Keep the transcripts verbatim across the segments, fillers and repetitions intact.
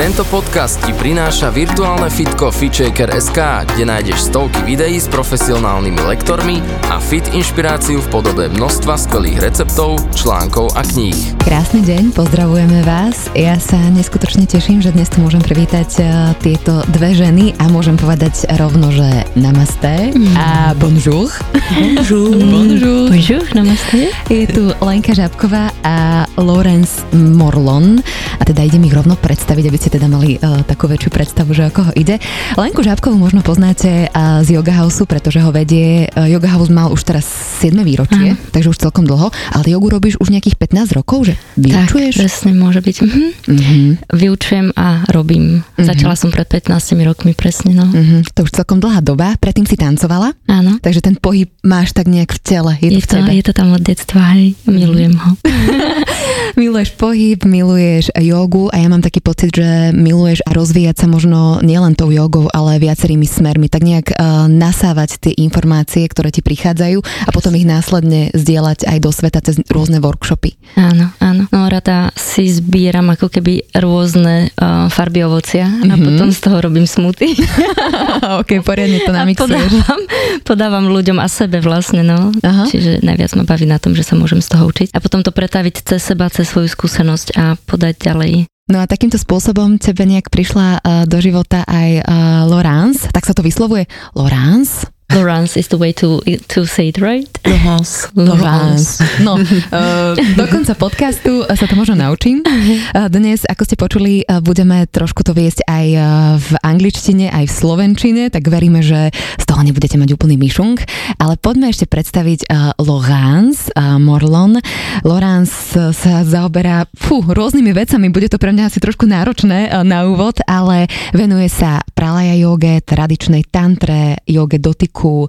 Tento podcast ti prináša virtuálne fitko FitChecker bodka es ká, kde nájdeš stovky videí s profesionálnymi lektormi a fit inšpiráciu v podobe množstva skvelých receptov, článkov a kníh. Krásny deň, pozdravujeme vás. Ja sa neskutočne teším, že dnes tu môžem privítať tieto dve ženy a môžem povedať rovno, že namaste a bonjour. Bonjour. Bonjour. Bonjour, namaste. Je tu Lenka Žabková a Laurence Morlon. A teda idem ich rovno predstaviť, aby ste teda mali uh, takú väčšiu predstavu, že o koho ide. Lenku Žabkovú možno poznáte uh, z Yoga Houseu, pretože ho vedie. Uh, Yoga House mal už teraz siedme výročie, aha, takže už celkom dlho, ale jogu robíš už nejakých pätnásť rokov, že vyučuješ? Tak, presne, môže byť. Mhm. Mhm. Vyučujem a robím. Mhm. Začala som pred pätnástimi rokmi, presne, no. Mhm. To už celkom dlhá doba, predtým si tancovala. Áno. Takže ten pohyb máš tak nejak v tele, je, je to v tebe. Je to tam od detstva, hej. Milujem ho. Miluješ pohyb, miluješ jogu a ja mám taký pocit, že miluješ a rozvíjať sa možno nielen tou jogou, ale viacerými smermi. Tak nejak uh, nasávať tie informácie, ktoré ti prichádzajú a potom ich následne zdieľať aj do sveta cez rôzne workshopy. Áno, áno. No rada si zbieram ako keby rôzne uh, farby ovocia a mm-hmm. potom z toho robím smoothie. Ok, poriadne to namixuješ. Podávam, podávam ľuďom a sebe vlastne, no. Aha. Čiže najviac ma baví na tom, že sa môžem z toho učiť a potom to pretaviť cez seba, cez svoju skúsenosť a podať ďalej. No a takýmto spôsobom tebe nejak prišla uh, do života aj uh, Laurence, tak sa to vyslovuje. Laurence? Laurence is the way to, to say it, right? Laurence. Laurence. No, uh, do konca podcastu sa to možno naučím. Uh, dnes, ako ste počuli, uh, budeme trošku to viesť aj uh, v angličtine, aj v slovenčine, tak veríme, že z toho nebudete mať úplný myšung. Ale poďme ešte predstaviť uh, Laurence uh, Morlon. Laurence sa zaoberá fú, rôznymi vecami, bude to pre mňa asi trošku náročné uh, na úvod, ale venuje sa pralaya jóge, tradičnej tantre, jóge dotyku, ku uh,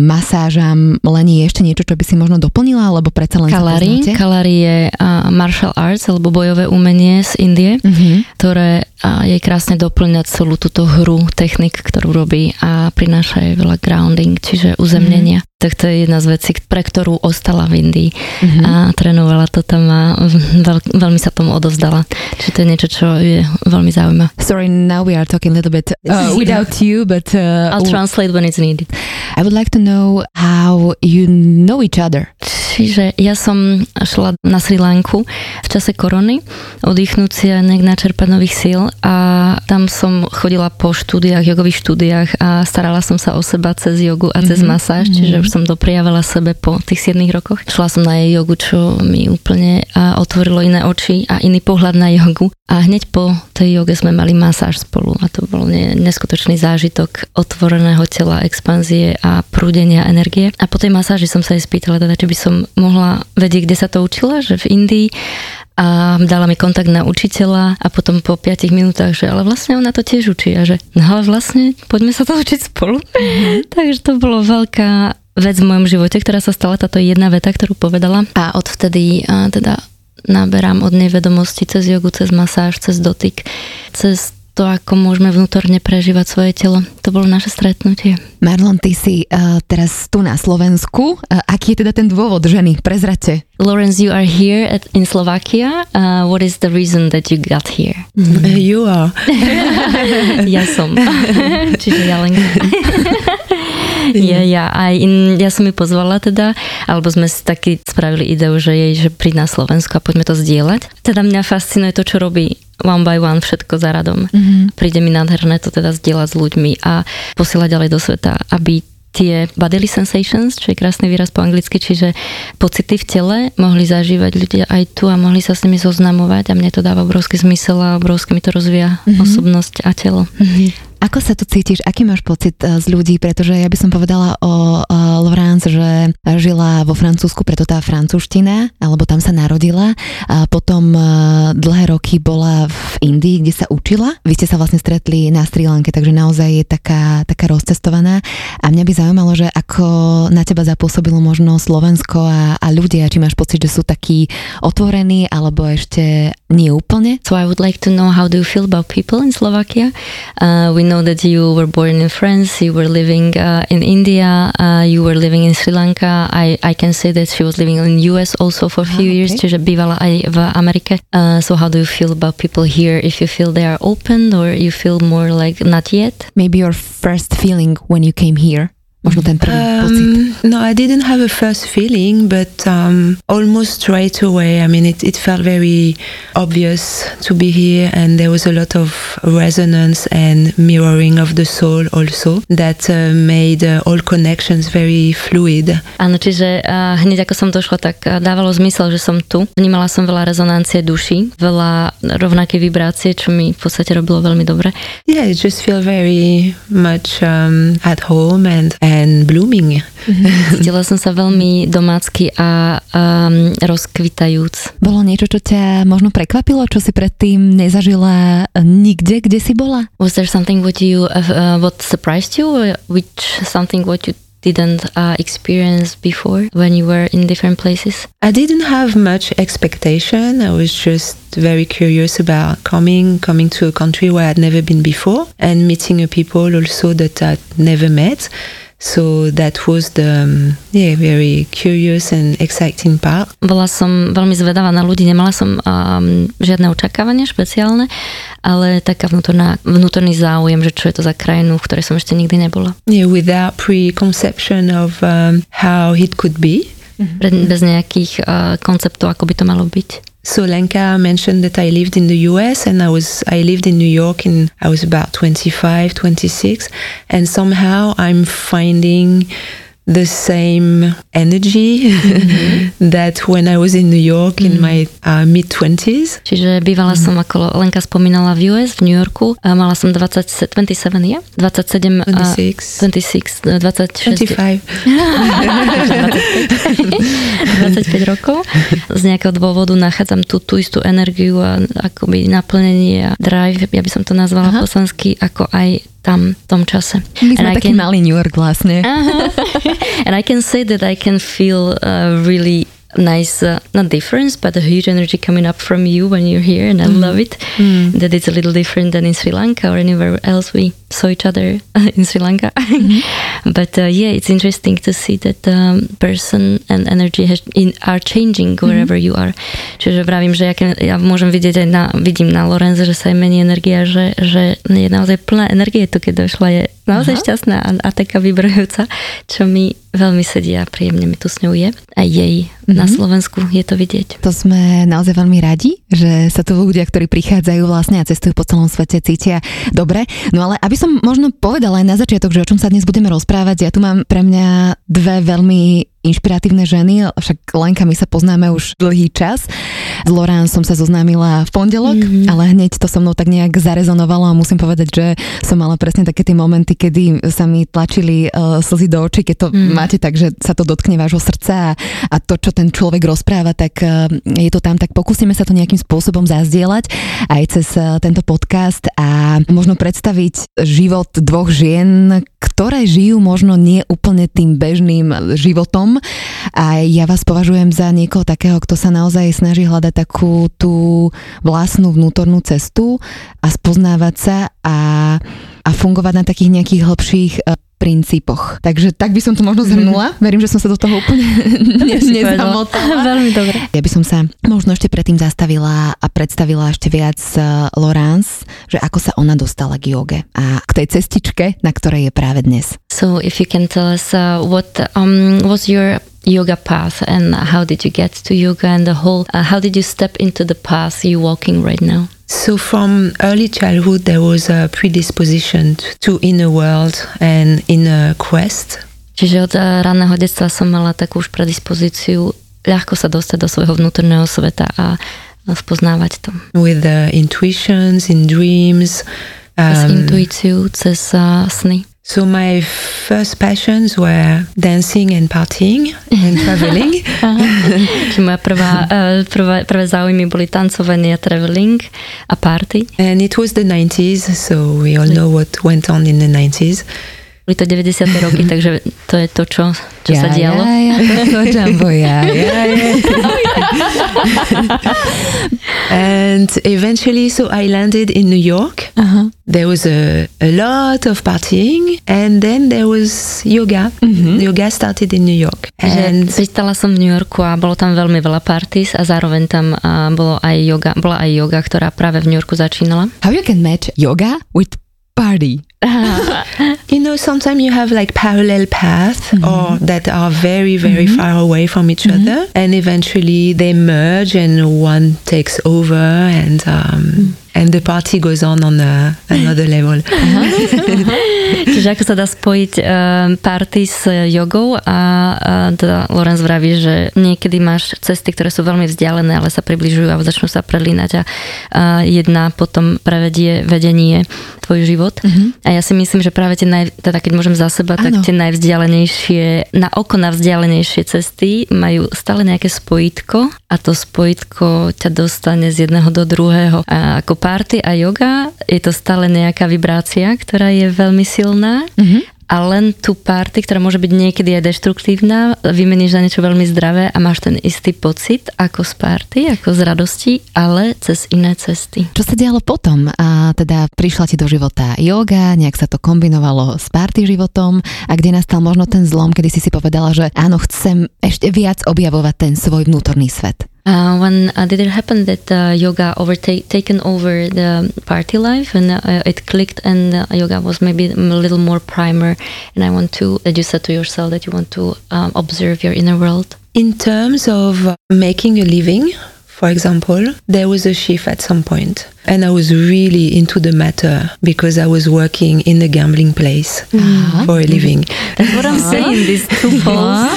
masážam. Leni, ešte niečo, čo by si možno doplnila, alebo predsa len Kalari. Sa poznáte? Kalari je uh, martial arts, alebo bojové umenie z Indie, uh-huh. ktoré uh, je krásne doplňať celú túto hru technik, ktorú robí a prináša jej veľa grounding, čiže uzemnenia. Uh-huh. Tak to je jedna z vecí, pre ktorú ostala v Indii mm-hmm. a trénovala to tam a veľ, veľmi sa tomu odovzdala. Čiže to je niečo, čo je veľmi zaujímavé. Sorry, now we are talking a little bit uh, without you, but... Uh, I'll translate when it's needed. I would like to know how you know each other. Čiže ja som šla na Sri Lanku v čase korony, oddychnúť si a nejak načerpať nových síl a tam som chodila po štúdiách, jogových štúdiách a starala som sa o seba cez jogu a cez mm-hmm. masáž, čiže už som dopriavala sebe po tých siedmich rokoch. Šla som na jej jogu, čo mi úplne otvorilo iné oči a iný pohľad na jogu. A hneď po tej joge sme mali masáž spolu a to bol neskutočný zážitok otvoreného tela, expanzie a prúdenia energie. A po tej masáži som sa jej spýtala, teda, či by som mohla vedieť, kde sa to učila, že v Indii a dala mi kontakt na učiteľa a potom po piatich minútach, že ale vlastne ona to tiež učí a že no ale vlastne poďme sa to učiť spolu. Mm-hmm. Takže to bolo veľká vec v mojom živote, ktorá sa stala táto jedna veta, ktorú povedala a odvtedy a teda naberám od nej vedomosti cez jogu, cez masáž, cez dotyk, cez to, ako môžeme vnútorne prežívať svoje telo. To bolo naše stretnutie. Marlon, ty si uh, teraz tu na Slovensku. Uh, aký je teda ten dôvod, ženy? Prezraďte. Laurence, you are here at, in Slovakia. Uh, what is the reason that you got here? Mm. You are. Ja som. Čiže ja len... Ja, ja, aj in, ja som ju pozvala teda, alebo sme si taký spravili ideu, že jej, že príď na Slovensku a poďme to zdieľať. Teda mňa fascinuje to, čo robí one by one, všetko za radom. Mm-hmm. Príde mi nádherné to teda zdieľať s ľuďmi a posielať ďalej do sveta, aby tie bodily sensations, čo je krásny výraz po anglicky, čiže pocity v tele mohli zažívať ľudia aj tu a mohli sa s nimi zoznamovať a mne to dáva obrovský zmysel a obrovský mi to rozvíja mm-hmm. osobnosť a telo. Mm-hmm. Ako sa tu cítiš? Aký máš pocit z ľudí? Pretože ja by som povedala o Laurence, že žila vo Francúzsku, preto tá francúzština, alebo tam sa narodila. A potom dlhé roky bola v Indii, kde sa učila. Vy ste sa vlastne stretli na Sri Lanke, takže naozaj je taká, taká rozcestovaná. A mňa by zaujímalo, že ako na teba zapôsobilo možno Slovensko a, a ľudia, či máš pocit, že sú takí otvorení, alebo ešte nie úplne. So I would like to know how do you feel about people in Slovakia? Uh, we know that you were born in France, you were living uh, in India, uh, you were living in Sri Lanka. I, I can say that she was living in U S also for a few okay. years, čiže bývala aj v Amerike. Uh, so how do you feel about people here? If you feel they are open or you feel more like not yet? Maybe your first feeling when you came here? Možno ten prvý um, pocit. No, I didn't have a first feeling, but um, almost right away. I mean, it, it felt very obvious to be here, and there was a lot of resonance and mirroring of the soul also that uh, made uh, all connections very fluid. Áno, čiže uh, hneď ako som došla, tak uh, dávalo zmysel, že som tu. Vnímala som veľa rezonancie duši, veľa rovnaké vibrácie, čo mi v podstate robilo veľmi dobre. Yeah, it just feel very much um, at home and and blooming. Cítila som sa veľmi domácky a um, rozkvitajúc. Bolo niečo, čo ťa možno prekvapilo, čo si predtým nezažila nikde, kde si bola? Was there something what you uh, what surprised you? Which something what you didn't uh, experience before when you were in different places? I didn't have much expectation. I was just very curious about coming, coming to a country where I'd never been before and meeting people also that I'd never met. So that was the um, yeah, very curious and exciting part. Bola som veľmi zvedavá na ľudí, nemala som um, žiadne očakávania špeciálne, ale taká vnútorná, vnútorný záujem, že čo je to za krajinu, v ktorej som ešte nikdy nebola. Yeah, without preconception of um, how it could be. Mm-hmm. Bez nejakých uh, konceptov, ako by to malo byť. So Lenka mentioned that I lived in the U S and I was I lived in New York and I was about twenty-five, twenty-six and somehow I'm finding the same energy mm-hmm. that when I was in New York mm-hmm. in my uh, mid-twenties. Čiže bývala mm-hmm. som, ako Lenka spomínala, v U S, v New Yorku. A mala som dvadsaťsedem, dvadsaťsedem, dvadsaťsedem, dvadsaťšesť, dvadsaťpäť dvadsaťpäť rokov. Z nejakého dôvodu nachádzam tú, tú istú energiu a akoby naplnenie a drive, ja by som to nazvala po slovensky, ako aj tam, v tom čase. My sme taký malý New York vlastne. Uh-huh. And I can say that I can feel uh, really nice, uh, not difference, but a huge energy coming up from you when you're here, and I mm. love it, mm. that it's a little different than in Sri Lanka or anywhere else we saw each other in Sri Lanka. Mm-hmm. But uh, yeah, it's interesting to see that um, person and energy has in, are changing wherever mm-hmm. you are. Čiže vravím, že ja, ja môžem vidieť aj na, vidím na Laurence, že sa aj mení energia, že, že je naozaj plná energie tu, keď došla, je naozaj Aha. šťastná a, a taká vybrujúca, čo mi veľmi sedí a príjemne mi tu s ňou je. A jej mm-hmm. na Slovensku je to vidieť. To sme naozaj veľmi radi, že sa tu ľudia, ktorí prichádzajú vlastne a cestujú po celom svete, cítia dobre. No ale aby som možno povedala aj na začiatok, že o čom sa dnes budeme rozprávať. Ja tu mám pre mňa dve veľmi inšpiratívne ženy, však Lenka, my sa poznáme už dlhý čas. S Laurence som sa zoznámila v pondelok, mm-hmm. ale hneď to so mnou tak nejak zarezonovalo a musím povedať, že som mala presne také tie momenty, kedy sa mi tlačili uh, slzy do očí, keď to mm. máte tak, že sa to dotkne vášho srdca a, a to, čo ten človek rozpráva, tak uh, je to tam, tak pokúsime sa to nejakým spôsobom zazdieľať aj cez uh, tento podcast a možno predstaviť život dvoch žien, ktoré žijú možno nie úplne tým bežným životom. A ja vás považujem za niekoho takého, kto sa naozaj snaží hľadať takú tú vlastnú vnútornú cestu a spoznávať sa a, a fungovať na takých nejakých hlbších princípoch. Takže tak by som to možno zhrnula. Verím, že som sa do toho úplne nezamotala. Veľmi dobre. Ja by som sa možno ešte predtým zastavila a predstavila ešte viac Laurence, že ako sa ona dostala k jóge a k tej cestičke, na ktorej je práve dnes. So if you can tell us uh, what um, was your yoga path and how did you get to yoga and the whole, uh, how did you step into the path you're walking right now? So from early childhood, there was a predisposition to inner world and inner quest. Čiže od ranného detstva som mala takú už predispozíciu ľahko sa dostať do svojho vnútorného sveta a spoznávať to. With the intuitions, in dreams, Cez intuíciu, cez uh, sny. So my first passions were dancing and partying and traveling. Moja prvá, prvá, prvé záujmy boli tancovanie a traveling a party. And it was the nineties, so we all know what went on in the nineties. Boli to deväťdesiate roky, takže to je to, čo, čo ja, sa dialo. Ja, ja, to Jumbo, ja, ja, ja. And eventually, so I landed in New York. Uh-huh. There was a, a lot of partying and then there was yoga. Mm-hmm. Yoga started in New York. And pristala som v New Yorku a bolo tam veľmi veľa parties a zároveň tam uh, bolo aj yoga, bola aj yoga, ktorá práve v New Yorku začínala. How you can match yoga with party? You know, sometimes you have like parallel paths, mm-hmm. or that are very, very mm-hmm. far away from each mm-hmm. other, and eventually they merge and one takes over, and um, mm. and the party goes on on a, another level. Čiže ako sa dá spojiť um, party s jogou a, a teda Laurence vraví, že niekedy máš cesty, ktoré sú veľmi vzdialené, ale sa približujú a začnú sa prelínať a, a jedna potom prevedie vedenie tvoj život. Mm-hmm. A ja si myslím, že práve tie, naj, teda keď môžem za seba, ano. Tak tie najvzdialenejšie, na oko navzdialenejšie cesty majú stále nejaké spojitko a to spojitko ťa dostane z jedného do druhého. A ako party a yoga je to stále nejaká vibrácia, ktorá je veľmi silná. Mm-hmm. A len tú party, ktorá môže byť niekedy aj deštruktívna, vymeníš za niečo veľmi zdravé a máš ten istý pocit ako z party, ako z radosti, ale cez iné cesty. Čo sa dialo potom? A teda prišla ti do života yoga, nejak sa to kombinovalo s party životom a kde nastal možno ten zlom, kedy si si povedala, že áno, chcem ešte viac objavovať ten svoj vnútorný svet. Uh, when uh, did it happen that uh, yoga overtake taken over the party life and uh, it clicked and uh, yoga was maybe a little more primer and I want to, that you said to yourself that you want to um, observe your inner world? In terms of making a living, for example, there was a shift at some point and I was really into the matter because I was working in a gambling place mm-hmm. for a living. That's what I'm saying, these two poles.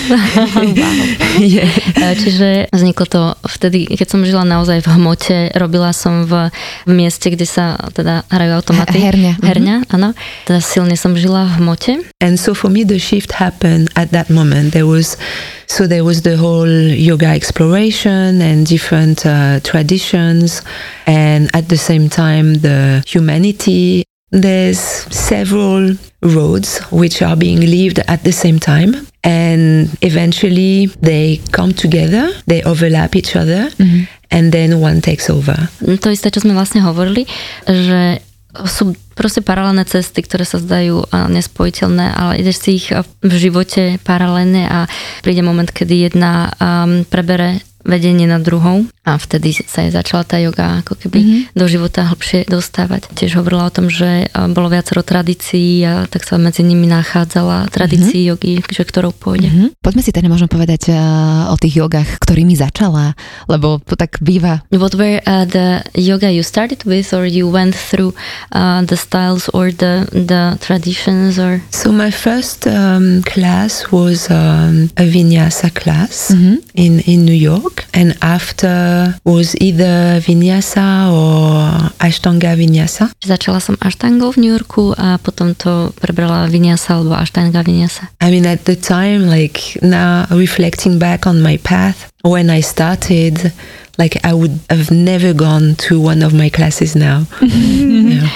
Yeah. Čiže vzniklo to vtedy, keď som žila naozaj v hmote, robila som v, v mieste, kde sa teda hrajú automaty. Herňa. Herňa, mm-hmm. áno. Teda silne som žila v hmote. And so for me the shift happened at that moment. There was, so there was the whole yoga exploration and different Uh, traditions and at the same time the humanity. There's several roads which are being lived at the same time and eventually they come together, they overlap each other mm-hmm. and then one takes over. To isté, čo sme vlastne hovorili, že sú proste paralelné cesty, ktoré sa zdajú nespojiteľné, ale ideš si ich v živote paralelne a príde moment, kedy jedna um, prebere vedenie na druhou a vtedy sa jej začala tá joga ako keby mm-hmm. do života hlbšie dostávať. Tiež hovorila o tom, že bolo viacero tradícií a tak sa medzi nimi nachádzala tradícií mm-hmm. jogy, že ktorou pôjde. Mm-hmm. Poďme si teda možno povedať uh, o tých jogách, ktorými začala, lebo to tak býva. What were uh, the yoga you started with or you went through uh, the styles or the, the traditions or... So my first um, class was um, a vinyasa class mm-hmm. in, in New York. And after was either vinyasa or Ashtanga Vinyasa. Začala som Ashtangou v New Yorku a potom to prebrala vinyasa alebo Ashtanga Vinyasa. I mean at the time, like now reflecting back on my path, when I started, like I would have never gone to one of my classes now. No.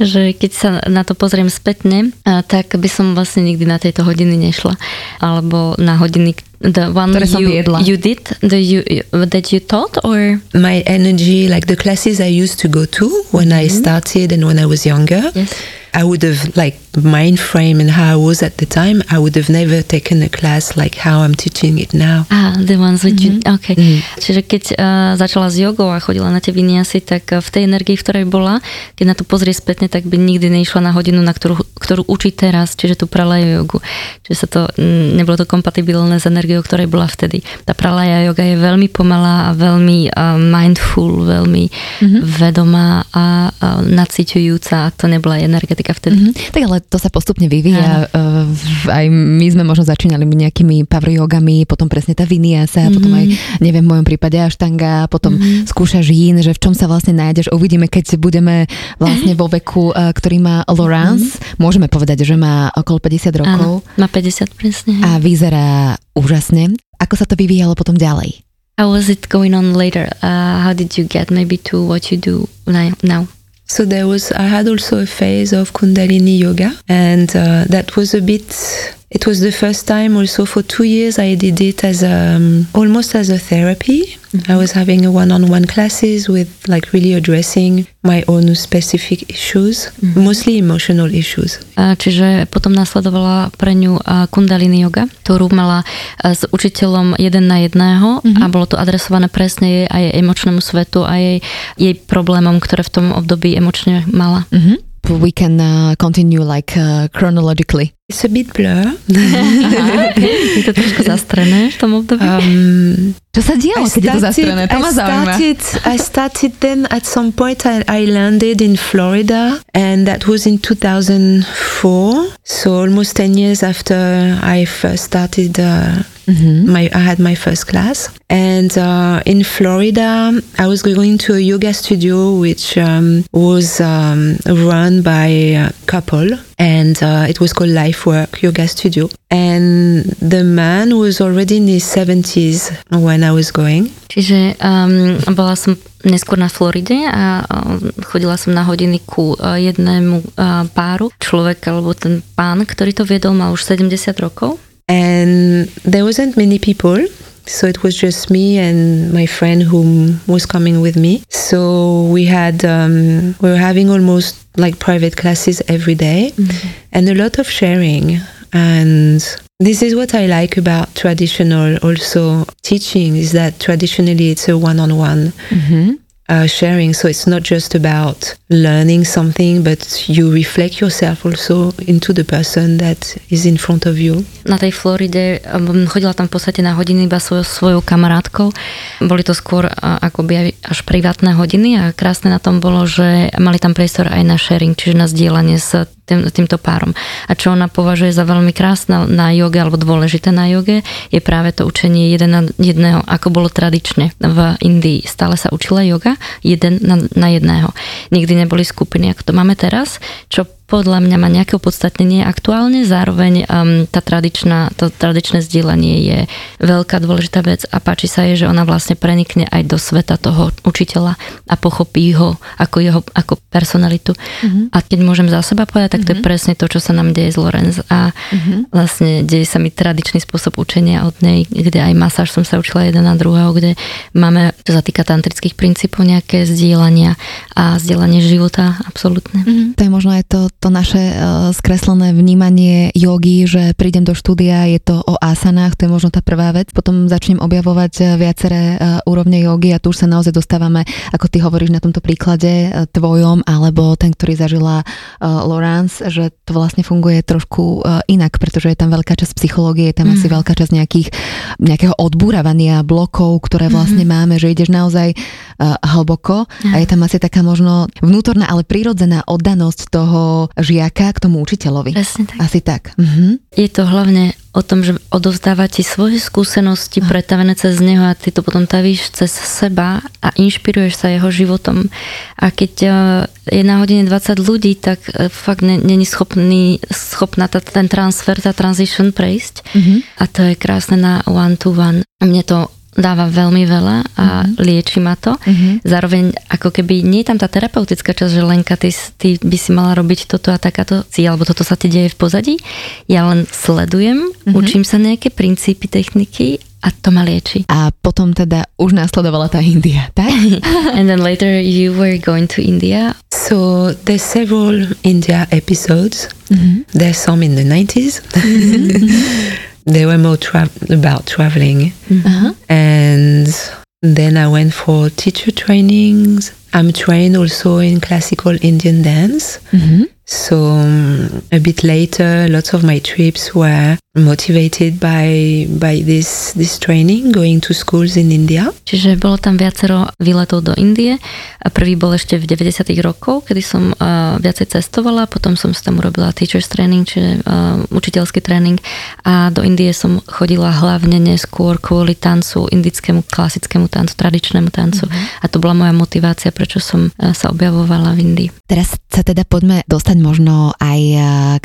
Že keď sa na to pozriem spätne, tak by som vlastne nikdy na tejto hodiny nešla. Alebo na hodiny, the one you, you did, the you, that you taught or? My energy, like the classes I used to go to when mm-hmm. I started and when I was younger. Yes. I would have, like, mind frame and how I was at the time, I would have never taken a class like how I'm teaching it now. Ah, the ones which mm-hmm. you... Okay. Mm. Čiže keď uh, začala s jogou a chodila na tie vinyasy, tak v tej energii, v ktorej bola, keď na to pozrie spätne, tak by nikdy neišla na hodinu, na ktorú, ktorú učí teraz, čiže tú pralaya jogu. Čiže sa to, m, nebolo to kompatibilné s energiou, ktorej bola vtedy. Tá pralaya joga je veľmi pomalá a veľmi uh, mindful, veľmi mm-hmm. vedomá a naciťujúca, to nebola energetika vtedy. Mm-hmm. Tak ale to sa postupne vyvíja. Áno. Aj my sme možno začínali nejakými power jogami, potom presne tá vinyasa, mm-hmm. potom aj, neviem, v mojom prípade aštanga, potom mm-hmm. skúšaš yin, že v čom sa vlastne nájdeš. Uvidíme, keď budeme vlastne vo veku, ktorý má Laurence. Mm-hmm. Môžeme povedať, že má okolo päťdesiat rokov. Áno, má päťdesiat presne. A vyzerá úžasne. Ako sa to vyvíjalo potom ďalej? How was it going on later? Uh, how did you get maybe to what you do now? So there was, I had also a phase of Kundalini Yoga, and uh, that was a bit, it was the first time also for two years I did it as a, almost as a therapy. Mm-hmm. I was having a one-on-one classes with like really addressing my own specific issues, mm-hmm. mostly emotional issues. A čiže potom nasledovala pre ňu Kundalini Yoga, ktorú mala s učiteľom jeden na jedného, mm-hmm. a bolo to adresované presne jej a jej emočnému svetu a jej, jej problémom, ktoré v tom období emočne mala. Mm-hmm. We can uh, continue like uh, chronologically. It's a bit blur. Aha, je to trošku zastrené v tom období. Um, Čo sa dialo, keď je to zastrené? To ma zaujíma. I started then at some point I, I landed in Florida and that was in two thousand four. So almost ten years after I first started uh, mm-hmm. my, I had my first class. And uh, in Florida, I was going to a yoga studio which um, was um, run by a couple. And uh, it was called Life Work Yoga Studio. And the man was already in his seventies when I was going. Čiže um, bola som neskôr na Floride a um, chodila som na hodiny ku uh, jednému uh, páru. Človek, alebo ten pán, ktorý to viedol, mal už sedemdesiat rokov. And there wasn't many people. So it was just me and my friend who was coming with me. So we had, um, we were having almost like private classes every day, mm-hmm. and a lot of sharing. And this is what I like about traditional also teaching is that traditionally it's a one-on-one. Mm-hmm. Uh, sharing, so it's not just about learning something, but you reflect yourself also into the person that is in front of you. Na tej Floride chodila tam v podstate na hodiny iba svojou, svojou kamarátkou. Boli to skôr akoby až privátne hodiny a krásne na tom bolo, že mali tam priestor aj na sharing, čiže na zdieľanie s tým, týmto párom. A čo ona považuje za veľmi krásne na joge, alebo dôležité na joge, je práve to učenie jeden na jedného, ako bolo tradične v Indii. Stále sa učila joga jeden na, na jedného. Nikdy neboli skupiny, ako to máme teraz, čo podľa mňa má nejaké opodstatnenie aktuálne, zároveň um, tá tradičná, to tradičné zdieľanie je veľká dôležitá vec a páči sa jej, že ona vlastne prenikne aj do sveta toho učiteľa a pochopí ho ako jeho ako personalitu. Uh-huh. A keď môžem za seba povedať, tak to uh-huh. je presne to, čo sa nám deje z Laurence a uh-huh. vlastne deje sa mi tradičný spôsob učenia od nej, kde aj masáž som sa učila jeden na druhého, kde máme, čo sa týka tantrických princípov, nejaké zdieľania a zdieľanie života absolútne. Uh-huh. To je možno aj to to naše skreslené vnímanie jogy, že prídem do štúdia, je to o asanách, to je možno tá prvá vec. Potom začnem objavovať viaceré úrovne jogy a tu už sa naozaj dostávame, ako ty hovoríš na tomto príklade, tvojom, alebo ten, ktorý zažila Laurence, že to vlastne funguje trošku inak, pretože je tam veľká časť psychológie, je tam mm. asi veľká časť nejakých, nejakého odbúravania blokov, ktoré vlastne mm-hmm. máme, že ideš naozaj hlboko a je tam asi taká možno vnútorná, ale prirodzená oddanosť toho žiaka k tomu učiteľovi. Presne tak. Asi tak. Mhm. Je to hlavne o tom, že odovzdáva ti svoje skúsenosti ah. pretavené cez neho a ty to potom tavíš cez seba a inšpiruješ sa jeho životom. A keď je na hodine dvadsať ľudí, tak fakt není schopný, schopná tá, ten transfer, tá transition prejsť. Mm-hmm. A to je krásne na one-to-one. Mne to dáva veľmi veľa a uh-huh. lieči ma to. Uh-huh. Zároveň ako keby nie je tam tá terapeutická časť, že Lenka, ty, ty by si mala robiť toto a takáto si, alebo toto sa ti deje v pozadí. Ja len sledujem, uh-huh. učím sa nejaké princípy, techniky a to ma lieči. A potom teda už následovala tá India, tak? And then later you were going to India. So there's several India episodes. Uh-huh. There's some in the nineties. Uh-huh. They were more tra- about traveling. Uh-huh. And then I went for teacher trainings. I'm trained also in classical Indian dance. Mm-hmm. So a bit later, lots of my trips were motivated by, by this, this training, going to schools in India. Čiže bolo tam viacero výletov do Indie. A prvý bol ešte v deväťdesiatych rokoch, kedy som uh, viacej cestovala, potom som si tam urobila teacher's training, čiže uh, učiteľský tréning. A do Indie som chodila hlavne neskôr kvôli tancu, indickému klasickému tancu, tradičnému tancu. Mm-hmm. A to bola moja motivácia, prečo som uh, sa objavovala v Indii. Teraz sa teda poďme dostať možno aj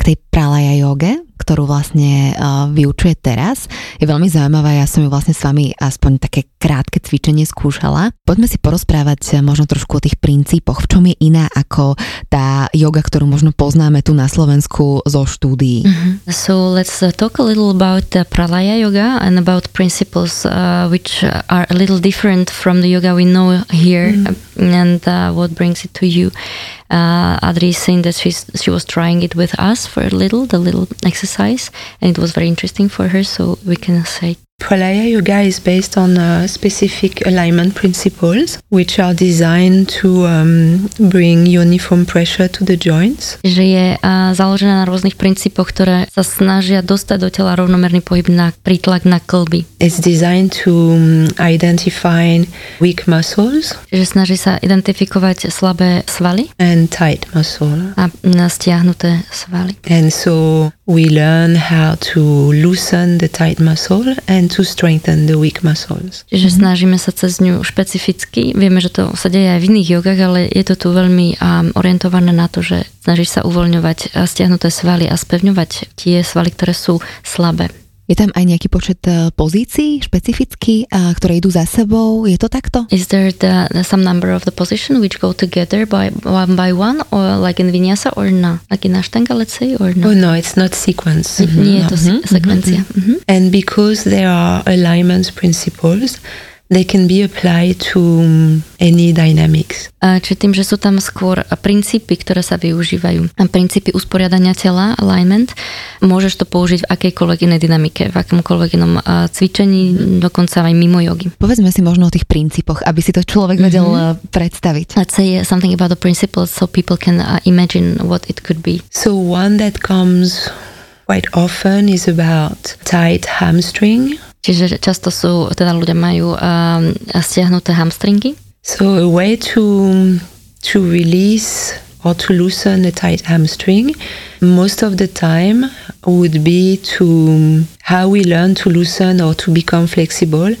k tej pralaya jóge, ktorú vlastne vyučuje teraz. Je veľmi zaujímavá, ja som ju vlastne s vami aspoň také krátke cvičenie skúšala. Poďme si porozprávať možno trošku o tých princípoch, v čom je iná ako tá yoga, ktorú možno poznáme tu na Slovensku zo štúdií. Mm-hmm. So let's talk a little about the pralaya yoga and about principles uh, which are a little different from the yoga we know here mm-hmm. and uh, what brings it to you. Uh, Adri is saying that she's, she was trying it with us for a little, the little exercise, and it was very interesting for her, so we can say. Pralaya Yoga is based on uh, specific alignment principles, which are designed to um, bring uniform pressure to the joints. Že je uh, založená na rôznych princípoch, ktoré sa snažia dostať do tela rovnomerný pohyb na prítlak na kĺby. It's designed to identify weak muscles. Že snaží sa identifikovať slabé svaly. And tight muscles. A stiahnuté svaly. And so we learn how to loosen the tight muscle and to strengthen the weak muscles. Čiže mm-hmm. snažíme sa cez ňu špecificky. Vieme, že to sa deje aj v iných jogách, ale je to tu veľmi um, orientované na to, že snažíš sa uvoľňovať stiahnuté svaly a spevňovať tie svaly, ktoré sú slabé. Je tam aj nejaký počet pozícií špecificky, ktoré idú za sebou? Je to takto? Is there the, the, some number of the position which go together by one by one or like in Vinyasa or no? Like in Ashtanga, let's say, or no? Oh no, it's not sequence. Mm-hmm. Nie je to mm-hmm. sekvencia. Mm-hmm. And because there are alignment principles, they can be applied to any dynamics. Čiže tým, že sú tam skôr princípy, ktoré sa využívajú. Princípy usporiadania tela, alignment, môžeš to použiť v akejkoľvek inej dynamike, v akomkoľvek inom cvičení, dokonca aj mimo jogy. Povedzme si možno o tých princípoch, aby si to človek vedel mm-hmm. predstaviť. Let's say something about the principles so people can imagine what it could be. So one that comes quite often is about tight hamstring. Čiže často sú, teda ľudia majú um, stiahnuté hamstringy. So a way to, to release or to loosen a tight hamstring most of the time would be to, how we learn to loosen or to become flexible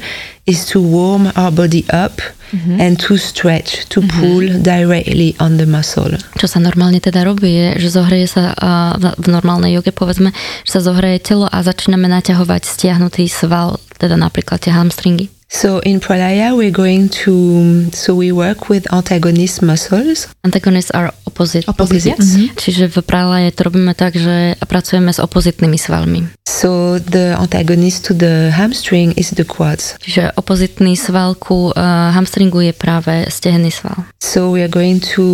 is to warm our body up mm-hmm. and to stretch, to mm-hmm. pull directly on the muscle. Čo sa normálne teda robí je, že zohreje sa uh, v normálnej joge, povedzme, že sa zohreje telo a začíname naťahovať stiahnutý sval, teda napríklad tie hamstringy. So in Pralaya we're going to, so we work with antagonist muscles. Antagonists are opposite. Opposite. Mm-hmm. Čiže v Pralaye to robíme tak, že pracujeme s opozitnými svalmi. So the antagonist to the hamstring is the quads. Čiže opozitný sval ku uh, hamstringu je práve stehenný sval. So we are going to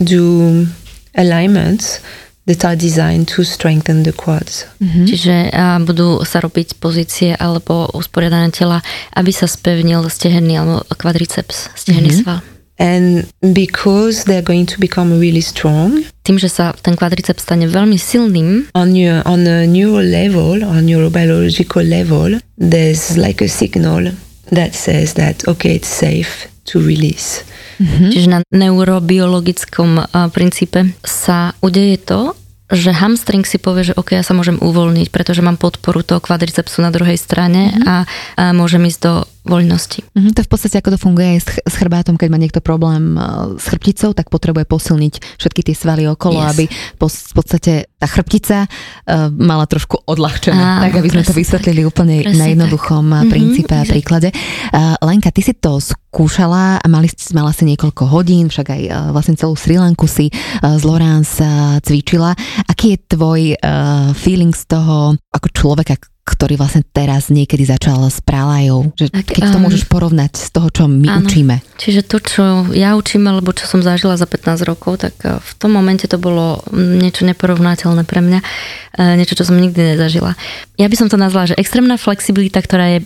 do alignments that are designed to strengthen the quads. Mm-hmm. Čiže uh, budú sa robiť pozície alebo usporiadané tela, aby sa spevnil stehenný alebo kvadriceps, stehenný mm-hmm. sval. And because they're going to become really strong, tým, že sa ten kvadriceps stane veľmi silným, on, your, on a neural level, on neurobiological level, there's like a signal that says that, okay, it's safe to release. Mm-hmm. Čiže na neurobiologickom uh, princípe sa udeje to, že hamstring si povie, že ok, ja sa môžem uvoľniť, pretože mám podporu toho kvadricepsu na druhej strane mm-hmm. a, a môžem ísť do voľnosti. Mm-hmm, to v podstate ako to funguje aj s chrbátom, keď má niekto problém s chrbticou, tak potrebuje posilniť všetky tie svaly okolo, yes. aby po, v podstate tá chrbtica uh, mala trošku odľahčená. Tak, aby presne, sme to vysvetlili tak, úplne presne, na jednoduchom tak. princípe mm-hmm, a príklade. Uh, Lenka, ty si to skúšala a mali, mala si niekoľko hodín, však aj uh, vlastne celú Sri Lanku si uh, z Laurence uh, cvičila. Aký je tvoj uh, feeling z toho, ako človeka, ktorý vlastne teraz niekedy začal s pralayou? Že tak, keď um, to môžeš porovnať z toho, čo my áno. učíme. Čiže to, čo ja učím, alebo čo som zažila za pätnásť rokov, tak v tom momente to bolo niečo neporovnateľné pre mňa. Niečo, čo som nikdy nezažila. Ja by som to nazvala, že extrémna flexibilita, ktorá je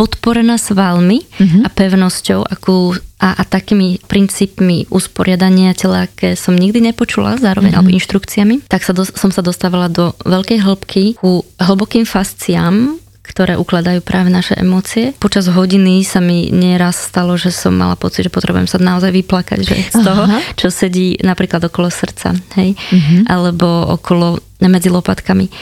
podporená svalmi mm-hmm. a pevnosťou akú, a, a takými princípmi usporiadania tela, aké som nikdy nepočula, zároveň mm-hmm. alebo inštrukciami, tak sa do, som sa dostávala do veľkej hĺbky ku hlbokým fasciám, ktoré ukladajú práve naše emócie. Počas hodiny sa mi nieraz stalo, že som mala pocit, že potrebujem sa naozaj vyplakať, že z toho, aha, čo sedí napríklad okolo srdca, hej, mm-hmm. alebo okolo, medzi lopatkami.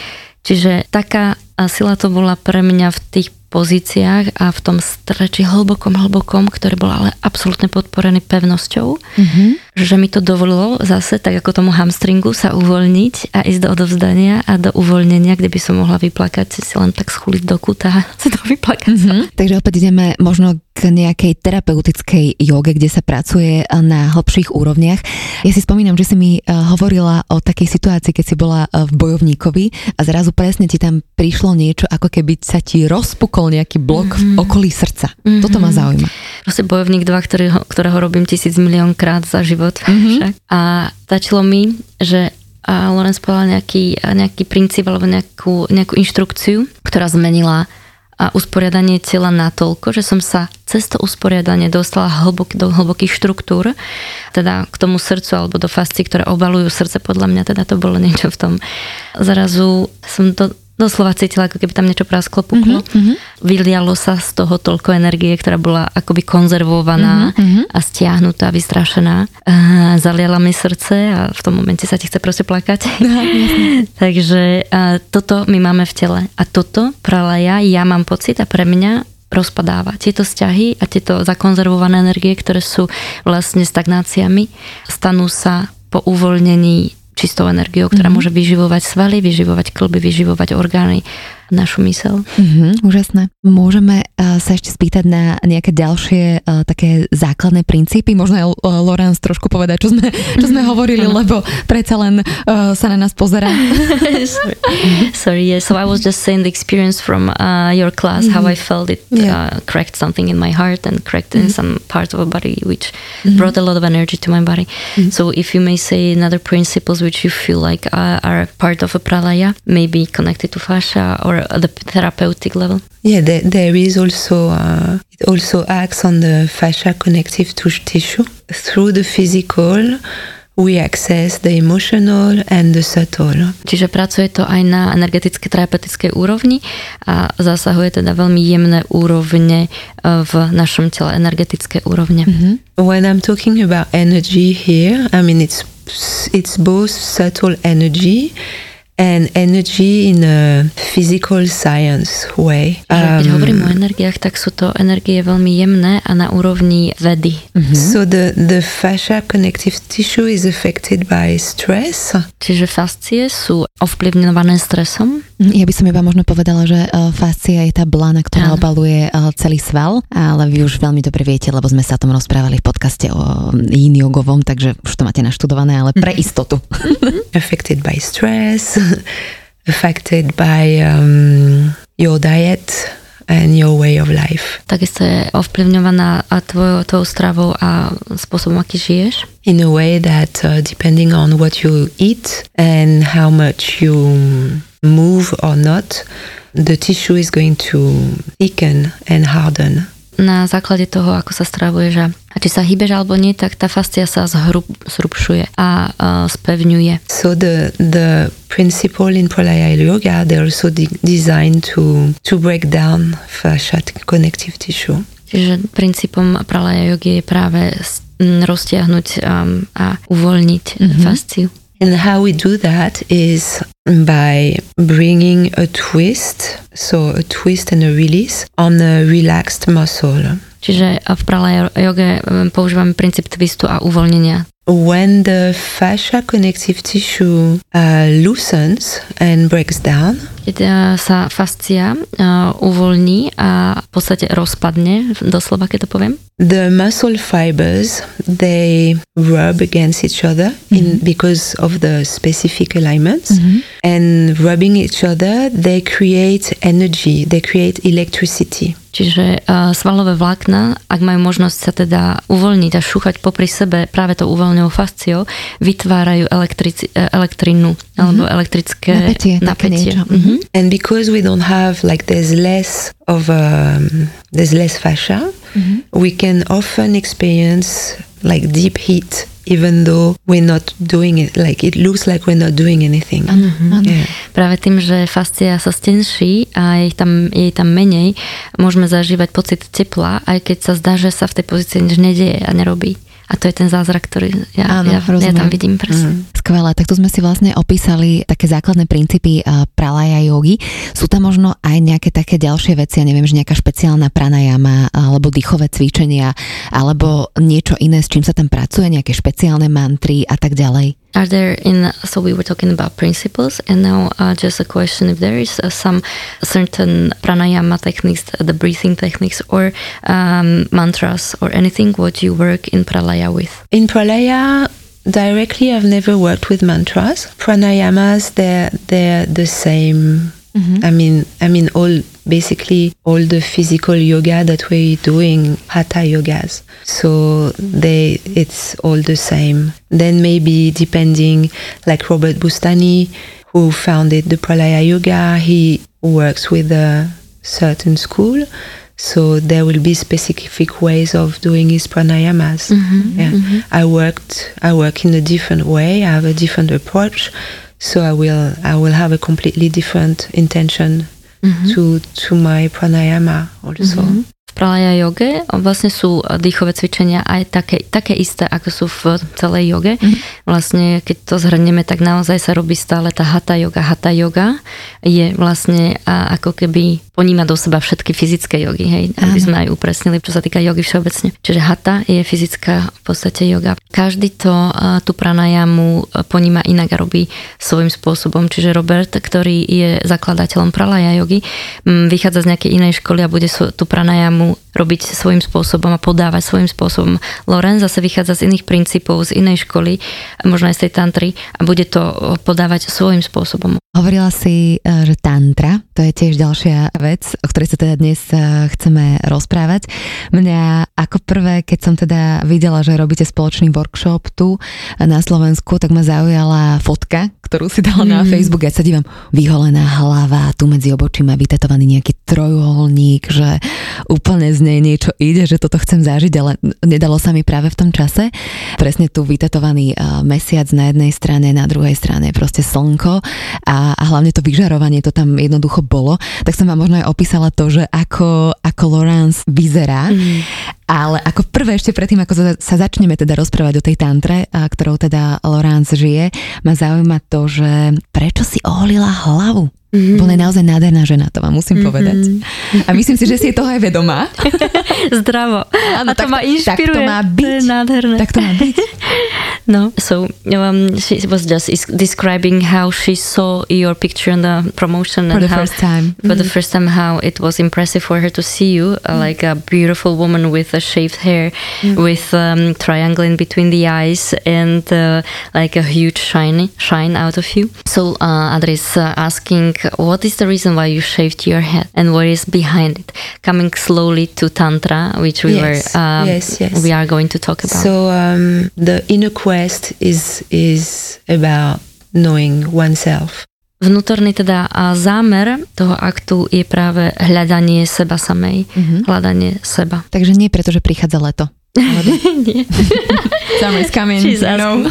Čiže taká sila to bola pre mňa v tých pozíciách a v tom streči hlbokom, hlbokom, ktorý bol ale absolútne podporený pevnosťou, mm-hmm. že mi to dovolilo zase, tak ako tomu hamstringu, sa uvoľniť a ísť do odovzdania a do uvoľnenia, kde by som mohla vyplakať, si len tak schuliť do kúta, si to vyplakať. Mm-hmm. Takže opäť ideme možno k nejakej terapeutickej jóge, kde sa pracuje na hlbších úrovniach. Ja si spomínam, že si mi hovorila o takej situácii, keď si bola v bojovníkovi a zrazu presne ti tam prišlo niečo, ako keby sa ti rozpukol nejaký blok mm-hmm. v okolí srdca. Mm-hmm. Toto ma zaujíma. Proste bojovník dva, ktorého, ktorého robím tisíc milión krát za život. Mm-hmm. A stačilo mi, že Laurence povedal nejaký, nejaký princíp alebo nejakú, nejakú inštrukciu, ktorá zmenila a usporiadanie tela natoľko, že som sa cez to usporiadanie dostala hlbok, do hlbokých štruktúr, teda k tomu srdcu alebo do fascií, ktoré obalujú srdce, podľa mňa teda to bolo niečo v tom. Zrazu som to doslova cítila, ako keby tam niečo prasklo, puklo. Mm-hmm. Vylialo sa z toho toľko energie, ktorá bola akoby konzervovaná mm-hmm. a stiahnutá, vystrašená. A zaliala mi srdce a v tom momente sa ti chce proste plakať. No, takže toto my máme v tele. A toto Pralaya, ja mám pocit a pre mňa rozpadáva tieto vzťahy a tieto zakonzervované energie, ktoré sú vlastne stagnáciami, stanú sa po uvoľnení čistou energiou, ktorá mm-hmm. môže vyživovať svaly, vyživovať kĺby, vyživovať orgány, našu myseľ. Mm-hmm, úžasné. Môžeme uh, sa ešte spýtať na nejaké ďalšie uh, také základné princípy? Možno aj uh, Laurence trošku povedať, čo sme, čo sme hovorili, mm-hmm. lebo predsa len uh, sa na nás pozerá. Sorry. Sorry, yeah. So I was just saying the experience from uh, your class, mm-hmm. how I felt it yeah. uh, cracked something in my heart and cracked mm-hmm. in some part of my body, which mm-hmm. brought a lot of energy to my body. Mm-hmm. So if you may say another principles which you feel like uh, are part of a Pralaya, maybe connected to fascia or at the therapeutic level? Yeah, there, there is also, uh, it also acts on the fascia connective tissue. Through the physical, we access the emotional and the subtle. Čiže pracuje to aj na energetické terapeutickej úrovni a zasahuje teda veľmi jemné úrovne v našom tele, energetické úrovne. Mm-hmm. When I'm talking about energy here, I mean it's, it's both subtle energy and energy in a physical science way. Um, Keď hovorím o energiách, tak sú to energie veľmi jemné a na úrovni vedy. Mm-hmm. So the, the fascia connective tissue is affected by stress. Čiže fascie sú ovplyvňované stresom. Ja by som iba možno povedala, že fascia je tá blána, ktorá ano. Obaluje celý sval, ale vy už veľmi dobre viete, lebo sme sa o tom rozprávali v podcaste o yin jogovom, takže už to máte naštudované, ale pre istotu. Affected by stress, affected by um, your diet and your way of life. Takisto je ovplyvňovaná a tvojou, tvojou stravou a spôsobom, aký žiješ. In a way that uh, depending on what you eat and how much you move or not, the tissue is going to thicken and harden. Na základe toho, ako sa stravuješ a či sa hýbeš alebo nie, tak tá fascia sa zhrub, zhrubšuje a uh, spevňuje. So the, the principle in Pralaya Yoga, they're also de- designed to, to break down fascia connective tissue. Čiže princípom Pralaya Yogi je práve roztiahnuť um, a uvoľniť mm-hmm. fasciu. And how we do that is by bringing a twist, so a twist and a release on a relaxed muscle. Čiže v Pralaya joge používame princíp twistu a uvoľnenia. When the fascia connective tissue uh, loosens and breaks down, keď sa fascia uh, uvoľní a v podstate rozpadne, doslova keď to poviem. The muscle fibers, they rub against each other mm-hmm. in because of the specific alignments mm-hmm. and rubbing each other, they create energy, they create electricity. Čiže uh, svalové vlákna, ak majú možnosť sa teda uvoľniť a šúchať popri sebe práve to uvoľňou fasciou, vytvárajú elektrici, elektrinu, alebo elektrické napätie. napätie. napätie. Mm-hmm. And because we don't have, like there's less of, um, there's less fascia, mm-hmm. we can often experience like deep heat even though we're not doing it, like it looks like we're not doing anything. Ano, ano. Yeah. Práve tým, že fascia sa stenší a je tam, je tam menej, môžeme zažívať pocit tepla, aj keď sa zdá, že sa v tej pozícii nič nedeje a nerobí. A to je ten zázrak, ktorý ja, áno, ja, ja tam vidím presne. Mm. Skvelé, tak tu sme si vlastne opísali také základné princípy pralaya jogy. Sú tam možno aj nejaké také ďalšie veci, ja neviem, že nejaká špeciálna pranajama, alebo dýchové cvičenia, alebo niečo iné, s čím sa tam pracuje, nejaké špeciálne mantry a tak ďalej. Are there in, so we were talking about principles and now uh, just a question if there is uh, some certain pranayama techniques, the breathing techniques or um, mantras or anything what you work in pralaya with? In pralaya directly I've never worked with mantras. Pranayamas, they're, they're the same. Mm-hmm. I mean, I mean all basically all the physical yoga that we're doing, hatha yogas. So they, it's all the same. Then maybe depending, like Robert Bustani, who founded the Pralaya Yoga, he works with a certain school. So there will be specific ways of doing his pranayamas. Mm-hmm, yeah. mm-hmm. I worked, I work in a different way. I have a different approach. So I will, I will have a completely different intention mm-hmm. to, to my pranayama also. Mm-hmm. V pralaya joge vlastne sú dýchové cvičenia aj také, také isté, ako sú v celej joge. Mm-hmm. Vlastne, keď to zhrnieme, tak naozaj sa robí stále tá hatha joga. Hatha joga je vlastne ako keby poníma do seba všetky fyzické jogy, hej, aby sme aj upresnili, čo sa týka jogy všeobecne. Čiže hatha je fyzická v podstate joga. Každý to, tú pranajamu poníma inak a robí svojím spôsobom. Čiže Robert, ktorý je zakladateľom pralaya jogy, vychádza z nejakej inej školy a bude tú pranajamu robiť svojím spôsobom a podávať svojím spôsobom. Laurence zase vychádza z iných princípov, z inej školy, možno aj z tej tantry a bude to podávať svojím spôsobom. Hovorila si, že tantra, to je tiež ďalšia vec, o ktorej sa teda dnes chceme rozprávať. Mňa ako prvé, keď som teda videla, že robíte spoločný workshop tu na Slovensku, tak ma zaujala fotka, ktorú si dala mm. na Facebook. Ja sa dívam, vyholená hlava, tu medzi obočíma vytetovaný nejaký trojuholník, že úplne z nej niečo ide, že toto chcem zažiť, ale nedalo sa mi práve v tom čase. Presne tu vytetovaný mesiac na jednej strane, na druhej strane proste slnko a, a hlavne to vyžarovanie, to tam jednoducho bolo. Tak som vám možno aj opísala to, že ako, ako Laurence vyzerá. Mm. Ale ako prvé, ešte predtým, ako sa začneme teda rozprávať o tej tantre, ktorou teda Laurence žije, ma zaujíma to, že prečo si oholila hlavu? Mm-hmm. Bola je naozaj nádherná žena, to vám musím mm-hmm. povedať. A myslím si, že si je toho aj vedomá. Zdravo. Áno, a to tak, ma inšpiruje. Tak to má byť. To je nádherné. Tak to má byť. No, so um, she was just describing how she saw your picture in the promotion. For and the how, first time. For mm-hmm. the first time, how it was impressive for her to see you, mm-hmm. like a beautiful woman with a shaved hair, mm-hmm. with um, triangle in between the eyes, and uh, like a huge shiny, shine out of you. So uh, Andres uh, asking, what is the reason why you shaved your head and what is behind it? Coming slowly to Tantra, which we yes. were um, yes, yes. we are going to talk about. So um, the inner quest is is about knowing oneself. Vnútorný teda zámer toho aktu je práve hľadanie seba samej, mm-hmm. hľadanie seba. Takže nie preto, že prichádza leto. Summer is coming. She's asking no.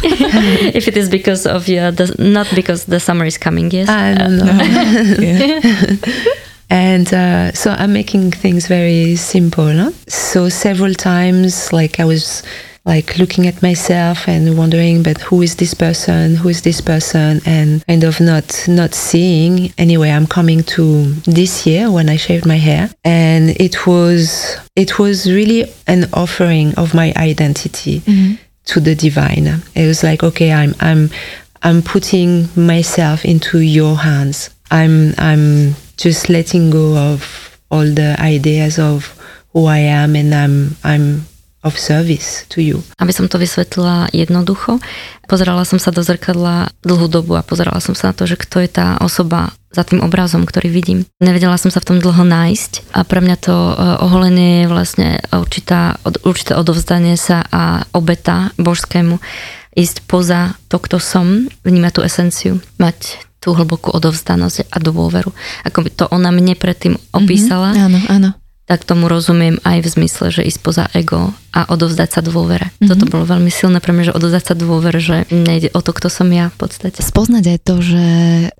if it is because of yeah, the, not because the summer is coming. Yes, I don't know. No. And uh, so I'm making things very simple. No? So several times, like I was like looking at myself and wondering, but who is this person? Who is this person? And kind of not not seeing. Anyway, I'm coming to this year when I shaved my hair, and it was it was really an offering of my identity mm-hmm. to the divine. It was like, okay, I'm I'm I'm putting myself into your hands. I'm I'm. Just letting go of all the ideas of who I am and I'm I'm of service to you. Aby som to vysvetlila jednoducho, pozerala som sa do zrkadla dlhú dobu a pozerala som sa na to, že kto je tá osoba za tým obrazom, ktorý vidím. Nevedela som sa v tom dlho nájsť a pre mňa to oholenie je vlastne určitá, určité odovzdanie sa a obeta božskému. ísť poza to, kto som, vnímať tú esenciu, mať tú hlbokú odovzdanosť a dôveru. Ako by to ona mne predtým opísala, mm-hmm, áno, áno. Tak tomu rozumiem aj v zmysle, že ísť poza ego a odovzdať sa dôvere. Mm-hmm. Toto bolo veľmi silné pre mňa, že odovzdať sa dôvere, že nejde o to, kto som ja v podstate. Spoznať aj to, že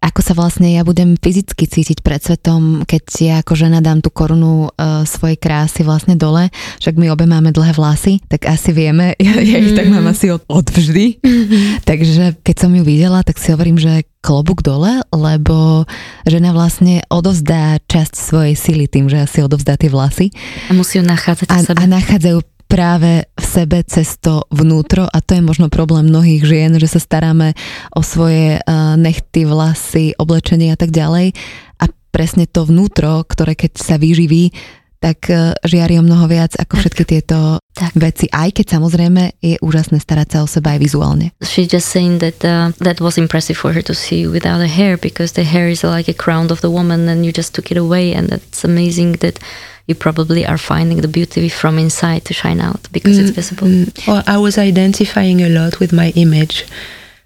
ako sa vlastne ja budem fyzicky cítiť pred svetom, keď ja ako žena dám tú korunu e, svojej krásy vlastne dole, však my obe máme dlhé vlasy, tak asi vieme, ja, ja ich mm-hmm. tak mám asi od, od vždy. Mm-hmm. Takže keď som ju videla, tak si hovorím, že klobúk dole, lebo žena vlastne odovzdá časť svojej sily tým, že asi odovzdá tie vlasy. A musí ju nachádzať v sebe. A nachádzajú práve v sebe cez to vnútro a to je možno problém mnohých žien, že sa staráme o svoje nechty, vlasy, oblečenie a tak ďalej a presne to vnútro, ktoré keď sa vyživí, tak žiari o mnoho viac ako tak. Všetky tieto tak. Veci, aj keď samozrejme je úžasné starať sa o seba aj vizuálne. She's just saying that uh, that was impressive for her to see you without the hair because the hair is like a crown of the woman and you just took it away and it's amazing that you probably are finding the beauty from inside to shine out because mm, it's visible. Mm. Well, I was identifying a lot with my image,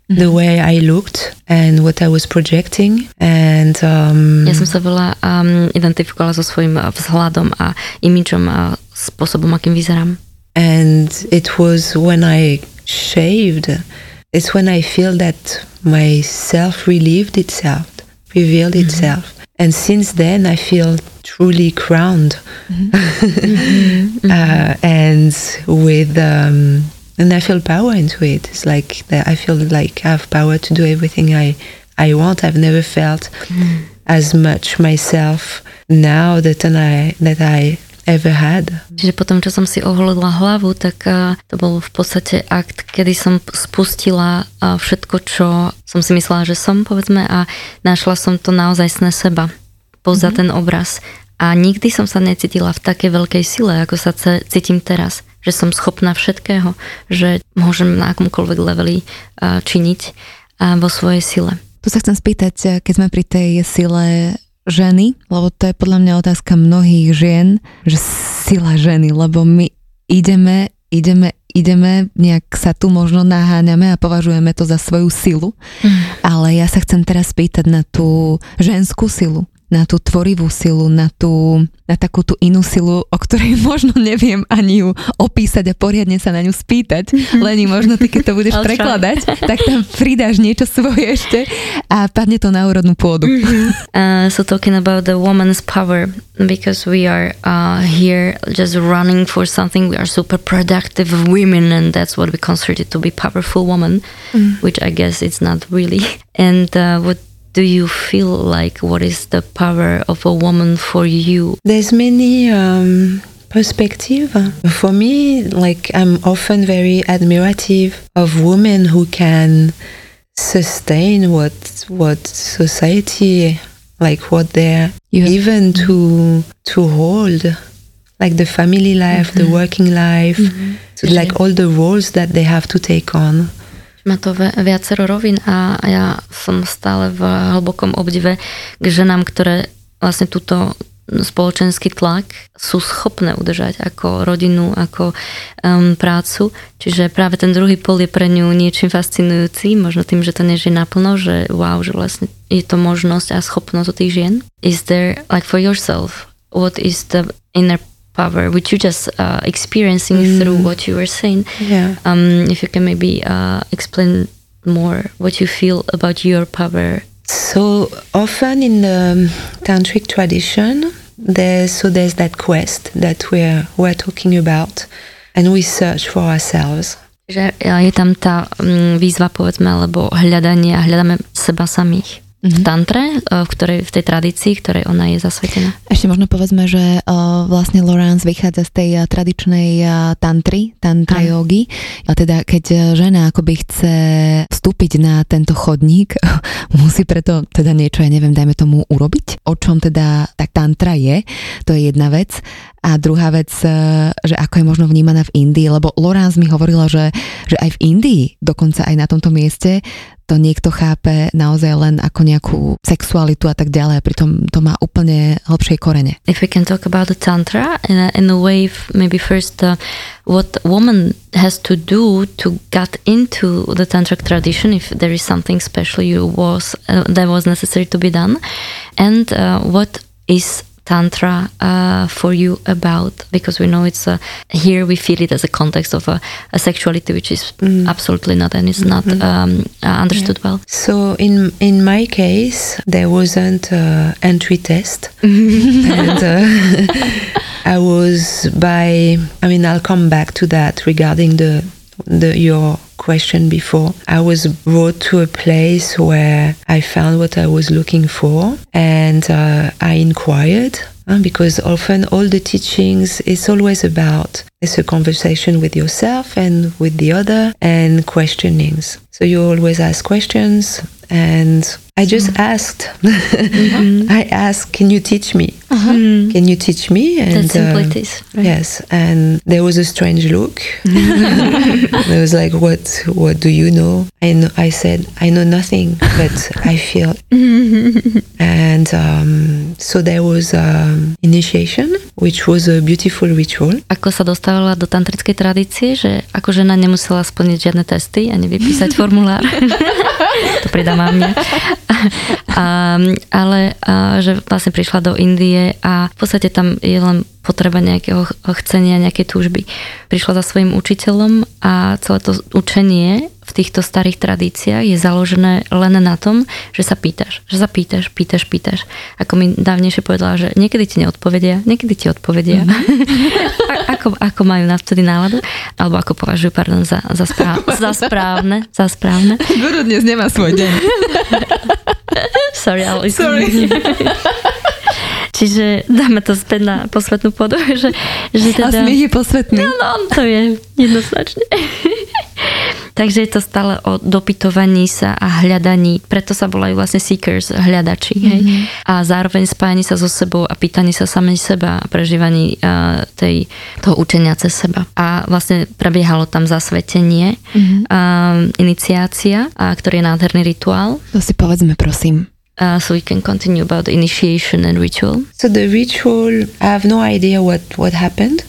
mm-hmm. the way I looked and what I was projecting and um ja som sa veľa um, identifikovala so svojím vzhľadom a imidžom a spôsobom, akým vyzerám. And it was when I shaved, it's when I feel that my self relieved itself, revealed mm-hmm. itself. And since then I feel truly crowned. Mm-hmm. mm-hmm. uh, and with um and I feel power into it. It's like that I feel like I have power to do everything I, I want. I've never felt mm. as much myself now that I that I ever had. Čiže potom, čo som si oholila hlavu, tak uh, to bol v podstate akt, kedy som spustila uh, všetko, čo som si myslela, že som, povedzme, a našla som to naozajstné seba poza mm-hmm. ten obraz. A nikdy som sa necítila v takej veľkej sile, ako sa ce- cítim teraz. Že som schopná všetkého, že môžem na akomkoľvek leveli uh, činiť uh, vo svojej sile. Tu sa chcem spýtať, keď sme pri tej sile ženy, lebo to je podľa mňa otázka mnohých žien, že sila ženy, lebo my ideme, ideme, ideme, nejak sa tu možno naháňame a považujeme to za svoju silu, mm. ale ja sa chcem teraz spýtať na tú ženskú silu, na tú tvorivú silu, na tú, na takú tú inú silu, o ktorej možno neviem ani ju opísať a poriadne sa na ňu spýtať. Mm-hmm. Leni, možno ty, keď to budeš prekladať, tak tam pridáš niečo svoje ešte a padne to na úrodnú pôdu. Mm-hmm. Uh, so talking about the woman's power, because we are uh, here just running for something, we are super productive women and that's what we consider to be powerful woman, mm. which I guess it's not really. And uh, what do you feel like? What is the power of a woman for you? There's many um, perspectives. For me, like I'm often very admirative of women who can sustain what what society, like what they're yeah. even to to hold, like the family life, mm-hmm. the working life, mm-hmm. so like all the roles that they have to take on. Má to viacero rovin a ja som stále v hlbokom obdive k ženám, ktoré vlastne túto spoločenský tlak sú schopné udržať ako rodinu, ako um, prácu. Čiže práve ten druhý pol je pre ňu niečím fascinujúci, možno tým, že to nežije naplno, že wow, že vlastne je to možnosť a schopnosť od tých žien. Is there, like for yourself, what is the inner power, which you just uh, experiencing mm. through what you were saying. Yeah. Um, if you can maybe uh, explain more what you feel about your power. So often in the tantric tradition, there's, so there's that quest that we're, we're talking about and we search for ourselves. Že je tam tá výzva, povedzme, alebo hľadanie a hľadáme seba samých. V tantre, v, ktorej, v tej tradícii, ktorej ona je zasvetená. Ešte možno povedzme, že vlastne Laurence vychádza z tej tradičnej tantry, tantra jogy. A teda keď žena akoby chce vstúpiť na tento chodník, musí preto teda niečo, ja neviem, dajme tomu urobiť. O čom teda tak tantra je, to je jedna vec. A druhá vec, že ako je možno vnímaná v Indii, lebo Laurence mi hovorila, že, že aj v Indii, dokonca aj na tomto mieste, to niekto chápe naozaj len ako nejakú sexualitu a tak ďalej, pritom to má úplne hlbšie korene. If we can talk about the tantra in a, in a way, maybe first uh, what woman has to do to get into the tantric tradition, if there is something special you was uh, that was necessary to be done, and uh, what is tantra uh, for you about, because we know it's a, here we feel it as a context of a, a sexuality which is mm. absolutely not, and it's mm-hmm. not um, understood yeah. well. So in in my case there wasn't uh, entry test and uh, I was by I mean I'll come back to that regarding the the your question before. I was brought to a place where I found what I was looking for, and uh, I inquired, uh, because often all the teachings is always about it's a conversation with yourself and with the other and questionings. So you always ask questions, and I just mm-hmm. asked. mm-hmm. I asked, can you teach me? Mm-hmm. Can you teach me? And, that's simple um, it is. Right? Yes. And there was a strange look. I was like, what, what do you know? And I said, I know nothing, but I feel. And um, so there was um, initiation, which was a beautiful ritual. Ako sa dostávala do tantrickej tradície, že ako žena nemusela splniť žiadne testy ani vypísať formulár. To pridám aj mne. Um, ale uh, že vlastne prišla do Indie a v podstate tam je len potreba nejakého chcenia, nejakej túžby. Prišla za svojim učiteľom a celé to učenie v týchto starých tradíciách je založené len na tom, že sa pýtaš, že sa pýtaš, pýtaš, pýtaš. Ako mi dávnejšie povedala, že niekedy ti neodpovedia, niekedy ti odpovedia. Mm-hmm. ako, ako majú na vtedy náladu, alebo ako považujú, pardon, za, za, správ, za správne. Za správne. Guru dnes nemá svoj deň. Sorry, ale... Sorry. Čiže dáme to späť na posvetnú pôdu. Že, že teda... A smiech je posvetný. No, no, to je jednoznačne. Takže je to stále o dopytovaní sa a hľadaní. Preto sa volajú vlastne seekers, hľadači. Hej? Mm-hmm. A zároveň spájanie sa so sebou a pýtanie sa samej seba a prežívanie uh, tej, toho učenia cez seba. A vlastne prebiehalo tam zasvetenie, mm-hmm. uh, iniciácia, a ktorý je nádherný rituál. To si povedzme, prosím. Uh, so we can continue about initiation and ritual. So the ritual, I have no idea what, what happened.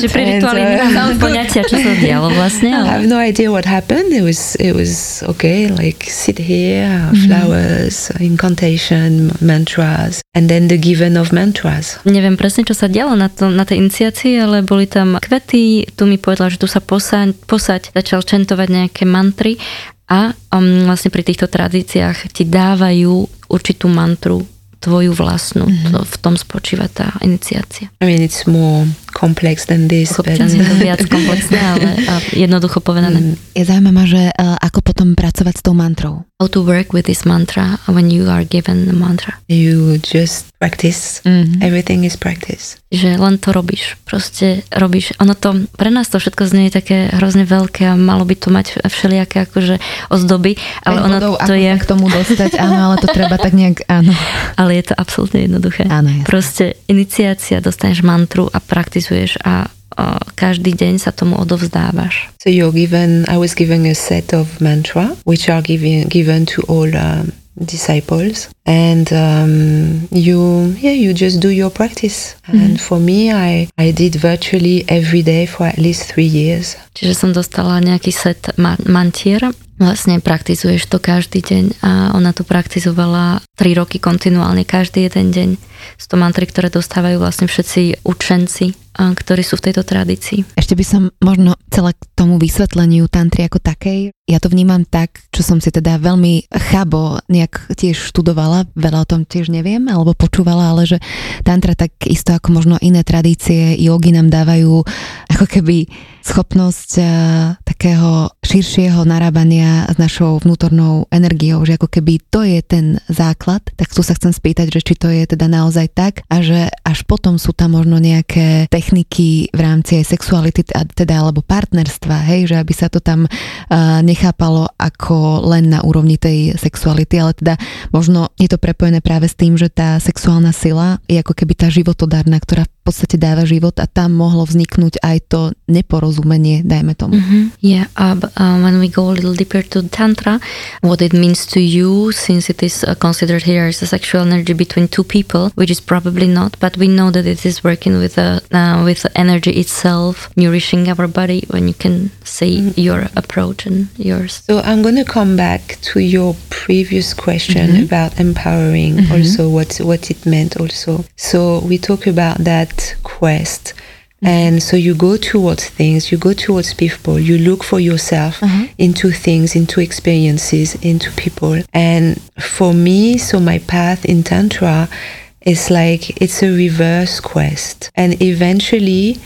Čiže pri rituáli nemám poňatia, čo sa dialo vlastne. I have no idea what happened. It was, it was okay, like sit here, flowers, mm-hmm. incantation, mantras, and then the given of mantras. Neviem presne, čo sa dialo na, to, na tej iniciácii, ale boli tam kvety, tu mi povedala, že tu sa posaď, posaď začal čentovať nejaké mantry. A um, vlastne pri týchto tradíciách ti dávajú určitú mantru, tvoju vlastnú. Mm-hmm. To, v tom spočíva tá iniciácia. I mean, it's more complex than this. But... Je to viac komplexné, ale jednoducho povedané. Mm. Je zaujímavé, že uh, ako potom pracovať s tou mantrou. How to work with this mantra when you are given the mantra? You just practice. Mm-hmm. Everything is practice. Že len to robíš. Proste robíš. Ono to, pre nás to všetko znie také hrozne veľké a malo by to mať všelijaké akože ozdoby. Ale ono bodov, to je... k tomu dostať, áno, ale to treba tak nejak, áno. Ale je to absolútne jednoduché. Áno, jasne. Proste iniciácia, dostaneš mantru a praktizuješ a Uh, každý deň sa tomu odovzdávaš. So you're given, I was given a set of mantra, which are given, given to all um, disciples. And um, you, yeah, you just do your practice. And mm-hmm. for me, I, I did virtually every day for at least three years. Čiže som dostala nejaký set ma- mantier. Vlastne praktizuješ to každý deň a ona to praktizovala tri roky kontinuálne, každý jeden deň. Sú to mantry, ktoré dostávajú vlastne všetci učenci, ktorí sú v tejto tradícii. Ešte by som možno celé k tomu vysvetleniu tantry ako takej. Ja to vnímam tak, čo som si teda veľmi chabo nejak tiež študovala, veľa o tom tiež neviem, alebo počúvala, ale že tantra tak isto ako možno iné tradície jogy nám dávajú ako keby schopnosť uh, takého širšieho narábania s našou vnútornou energiou, že ako keby to je ten základ, tak tu sa chcem spýtať, že či to je teda naozaj tak a že až potom sú tam možno nejaké techniky, techniky v rámci aj sexuality, teda alebo partnerstva, hej, že aby sa to tam uh, nechápalo ako len na úrovni tej sexuality, ale teda možno je to prepojené práve s tým, že tá sexuálna sila je ako keby tá životodárna, ktorá v podstate dáva život a tam mohlo vzniknúť aj to neporozumenie, dajme tomu. Mm-hmm. Yeah, uh, uh, when we go a little deeper to Tantra, what it means to you, since it is uh, considered here as a sexual energy between two people, which is probably not, but we know that it is working with the uh, with the energy itself, nourishing our body, when you can say mm-hmm. your approach and yours. So I'm going to come back to your previous question mm-hmm. about empowering, mm-hmm. also what what it meant also. So we talk about that quest, mm-hmm. and so you go towards things, you go towards people, you look for yourself mm-hmm. into things, into experiences, into people. And for me, so my path in Tantra is like, it's a reverse quest, and eventually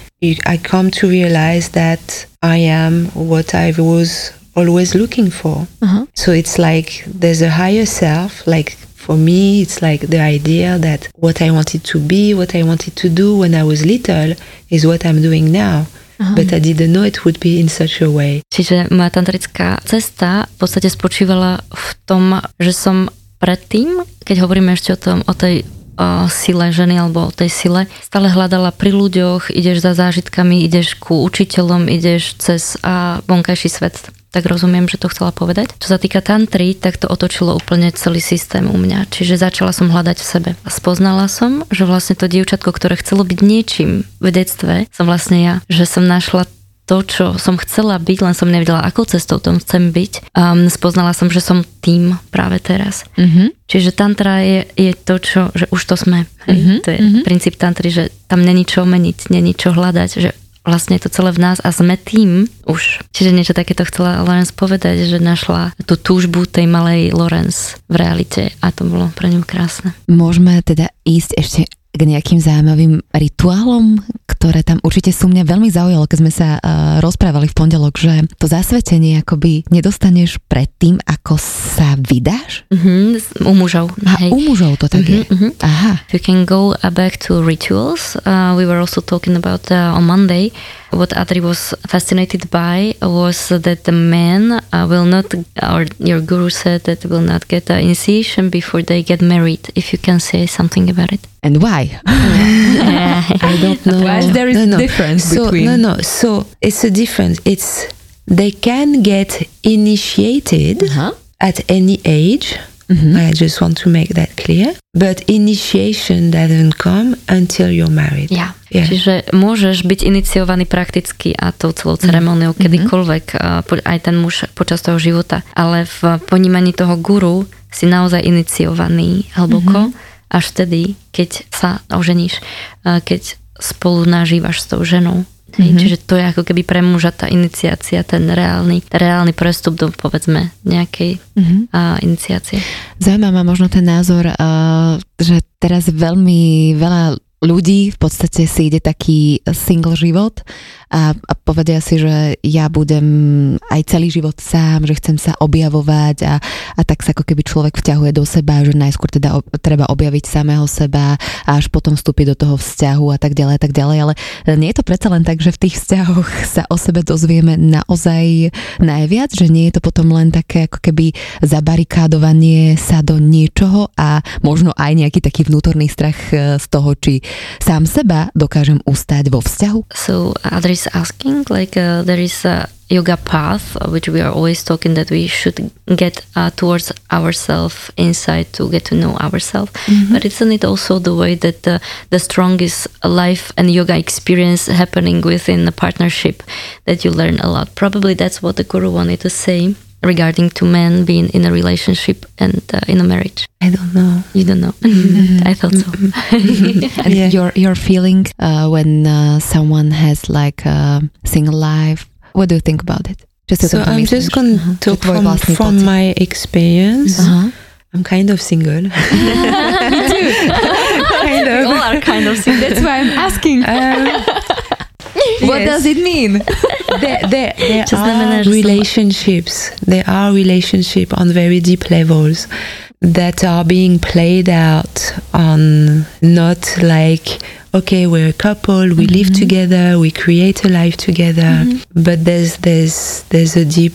I come to realize that I am what I was always looking for. Mm-hmm. So it's like there's a higher self, like for me, it's like the idea that what I wanted to be, what I wanted to do when I was little is what I'm doing now. Aha. But I didn't know it would be in such a way. Čiže moja tantrická cesta v podstate spočívala v tom, že som predtým, keď hovoríme ešte o tom, o tej o sile ženy alebo o tej sile, stále hľadala pri ľuďoch, ideš za zážitkami, ideš ku učiteľom, ideš cez a vonkajší svet. Tak rozumiem, že to chcela povedať. Čo sa týka tantry, tak to otočilo úplne celý systém u mňa. Čiže začala som hľadať v sebe. A spoznala som, že vlastne to dievčatko, ktoré chcelo byť niečím v detstve, som vlastne ja. Že som našla to, čo som chcela byť, len som nevedela, akou cestou tom chcem byť. Um, spoznala som, že som tým práve teraz. Mm-hmm. Čiže tantra je, je to, čo, že už to sme. Mm-hmm. To je mm-hmm. princíp tantry, že tam není čo meniť, není čo hľadať, že vlastne je to celé v nás a sme tým už. Čiže niečo takéto chcela Laurence povedať, že našla tú túžbu tej malej Laurence v realite a to bolo pre ňu krásne. Môžeme teda ísť ešte k nejakým zaujímavým rituálom, ktoré tam určite sú. Mňa veľmi zaujalo, keď sme sa uh, rozprávali v pondelok, že to zasvetenie akoby nedostaneš pred tým, ako sa vydáš? Mm-hmm, u mužov. A hej. U mužov to tak mm-hmm, je. Mm-hmm. Aha. You can go back to rituals. Uh, we were also talking about uh, on Monday. What Adri was fascinated by was that the men uh, will not, or your guru said that will not get an initiation before they get married, if you can say something about it. And why? Yeah. I don't know. Why there is no, no. difference so, between... No, no, so it's a difference. It's they can get initiated uh-huh. at any age. Mm-hmm. I just want to make that clear. But initiation doesn't come until you're married. Yeah. Yeah. Čiže môžeš byť iniciovaný prakticky a tou celou ceremoniou mm-hmm. kedykoľvek, aj ten muž počas toho života. Ale v ponímaní toho guru si naozaj iniciovaný hlboko mm-hmm. až vtedy, keď sa oženíš, keď spolu nažívaš s tou ženou. Mm-hmm. Čiže to je ako keby pre muža tá iniciácia, ten reálny, reálny prestup do povedzme nejakej mm-hmm. uh, iniciácie. Zaujímavá možno ten názor, uh, že teraz veľmi veľa ľudí v podstate si ide taký single život a, a povedia si, že ja budem aj celý život sám, že chcem sa objavovať a, a tak sa ako keby človek vťahuje do seba, že najskôr teda ob, treba objaviť samého seba a až potom vstúpiť do toho vzťahu a tak ďalej a tak ďalej, ale nie je to predsa len tak, že v tých vzťahoch sa o sebe dozvieme naozaj najviac, že nie je to potom len také ako keby zabarikádovanie sa do niečoho a možno aj nejaký taký vnútorný strach z toho, či sám seba dokážem ustať vo vzťahu. So Adri is asking, like uh, there is a yoga path, which we are always talking that we should get uh, towards ourselves, inside to get to know ourselves. Mm-hmm. But isn't it also the way that the, the strongest life and yoga experience happening within the partnership that you learn a lot? Probably that's what the guru wanted to say regarding to men being in a relationship and uh, in a marriage. I don't know. You don't know. Mm-hmm. I thought so. And yeah. your your feeling uh, when uh, someone has like a single life, what do you think about it? Just so I'm just going to uh-huh. talk from, from my experience. Uh-huh. I'm kind of single. Me too. Kind of. We all are kind of single. That's why I'm asking. Um, What yes. does it mean? There, there, there are relationships. There are relationships on very deep levels that are being played out on not like, okay, we're a couple, we mm-hmm. live together, we create a life together, mm-hmm. but there's there's there's a deep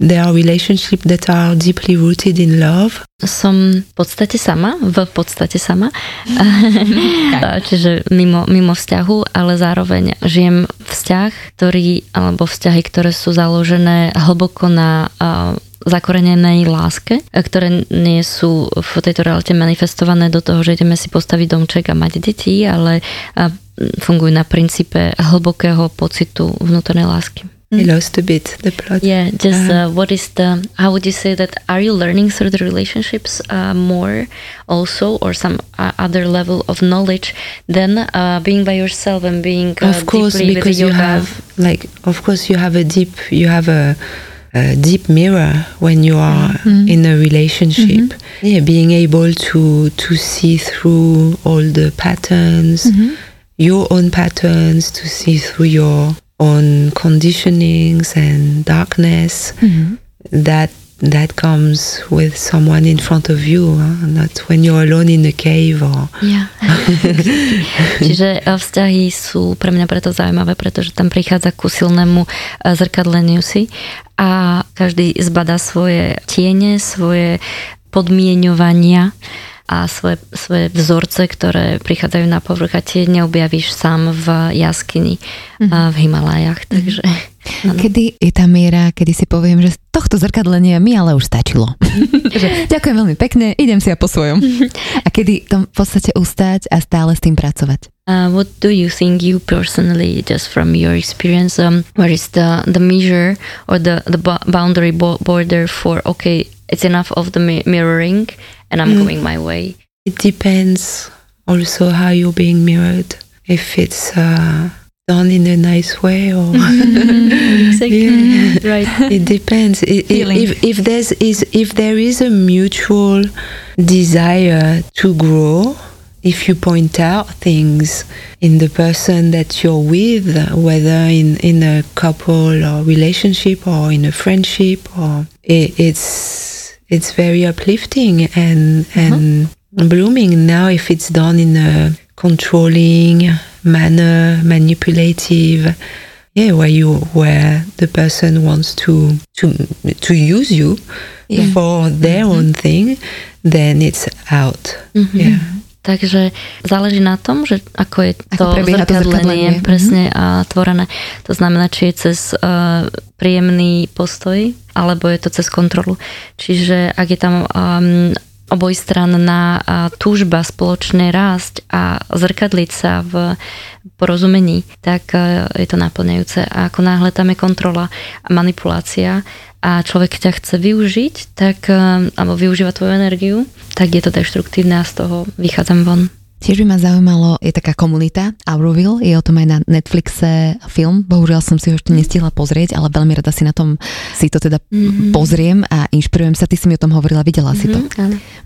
They are relationships that are deeply rooted in love. Som v podstate sama, v podstate sama. Okay. Čiže mimo, mimo vzťahu, ale zároveň žijem vzťah, ktorý, alebo vzťahy, ktoré sú založené hlboko na uh, zakorenenej láske, ktoré nie sú v tejto realite manifestované do toho, že ideme si postaviť domček a mať deti, ale uh, fungujú na princípe hlbokého pocitu vnútornej lásky. I lost a bit the plot. Yeah, just uh, what is the, how would you say that, are you learning through the relationships uh, more also, or some uh, other level of knowledge than uh, being by yourself and being uh, of course, deeply because with the yoga? You have, like, of course you have a deep, you have a, a deep mirror when you are mm-hmm. in a relationship. Mm-hmm. Yeah, being able to, to see through all the patterns, mm-hmm. your own patterns, to see through your on conditionings and darkness mm-hmm. that that comes with someone in front of you, huh? Not when you're alone in a cave or... Yeah. Čiže vzťahy sú pre mňa preto zaujímavé, pretože tam prichádza ku silnému zrkadleniu si a každý zbadá svoje tiene, svoje podmieňovania a svoje, svoje vzorce, ktoré prichádzajú na povrch a tie neobjavíš sám v jaskyni mm. v Himalajach, takže... Mm. Kedy je tá miera, kedy si poviem, že z tohto zrkadlenia mi ale už stačilo. Mm. Ďakujem veľmi pekne, idem si ja po svojom. A kedy to v podstate ustať a stále s tým pracovať? Uh, what do you think you personally, just from your experience, um, where is the, the measure or the, the boundary border for, okay, it's enough of the mirroring and I'm mm. going my way? It depends also how you're being mirrored. If it's uh, done in a nice way or... Mm-hmm. Exactly. Yeah. Right. It depends. It, it, if, if, there's, is, if there is a mutual desire to grow, if you point out things in the person that you're with, whether in, in a couple or relationship or in a friendship, or it, it's... it's very uplifting and and mm-hmm. blooming. Now, if it's done in a controlling manner, manipulative, yeah, where you where the person wants to to to use you yeah. for their mm-hmm. own thing, then it's out. Mm-hmm. Yeah. Takže záleží na tom, že ako je to ako zrkadlenie, zrkadlenie presne a tvorené. To znamená, či je cez uh, príjemný postoj, alebo je to cez kontrolu. Čiže ak je tam um, obojstranná uh, túžba spoločne rásť a zrkadliť sa v porozumení, tak uh, je to naplňajúce. A ako náhle tam je kontrola a manipulácia a človek ťa chce využiť, tak, alebo využíva tvoju energiu, tak je to deštruktívne a z toho vychádzam von. Tiež by ma zaujímalo, je taká komunita Auroville, je o tom aj na Netflixe film, bohužiaľ som si ho ešte nestihla pozrieť, ale veľmi rada si na tom si to teda mm-hmm. pozriem a inšpirujem sa, ty si mi o tom hovorila, videla mm-hmm, si to.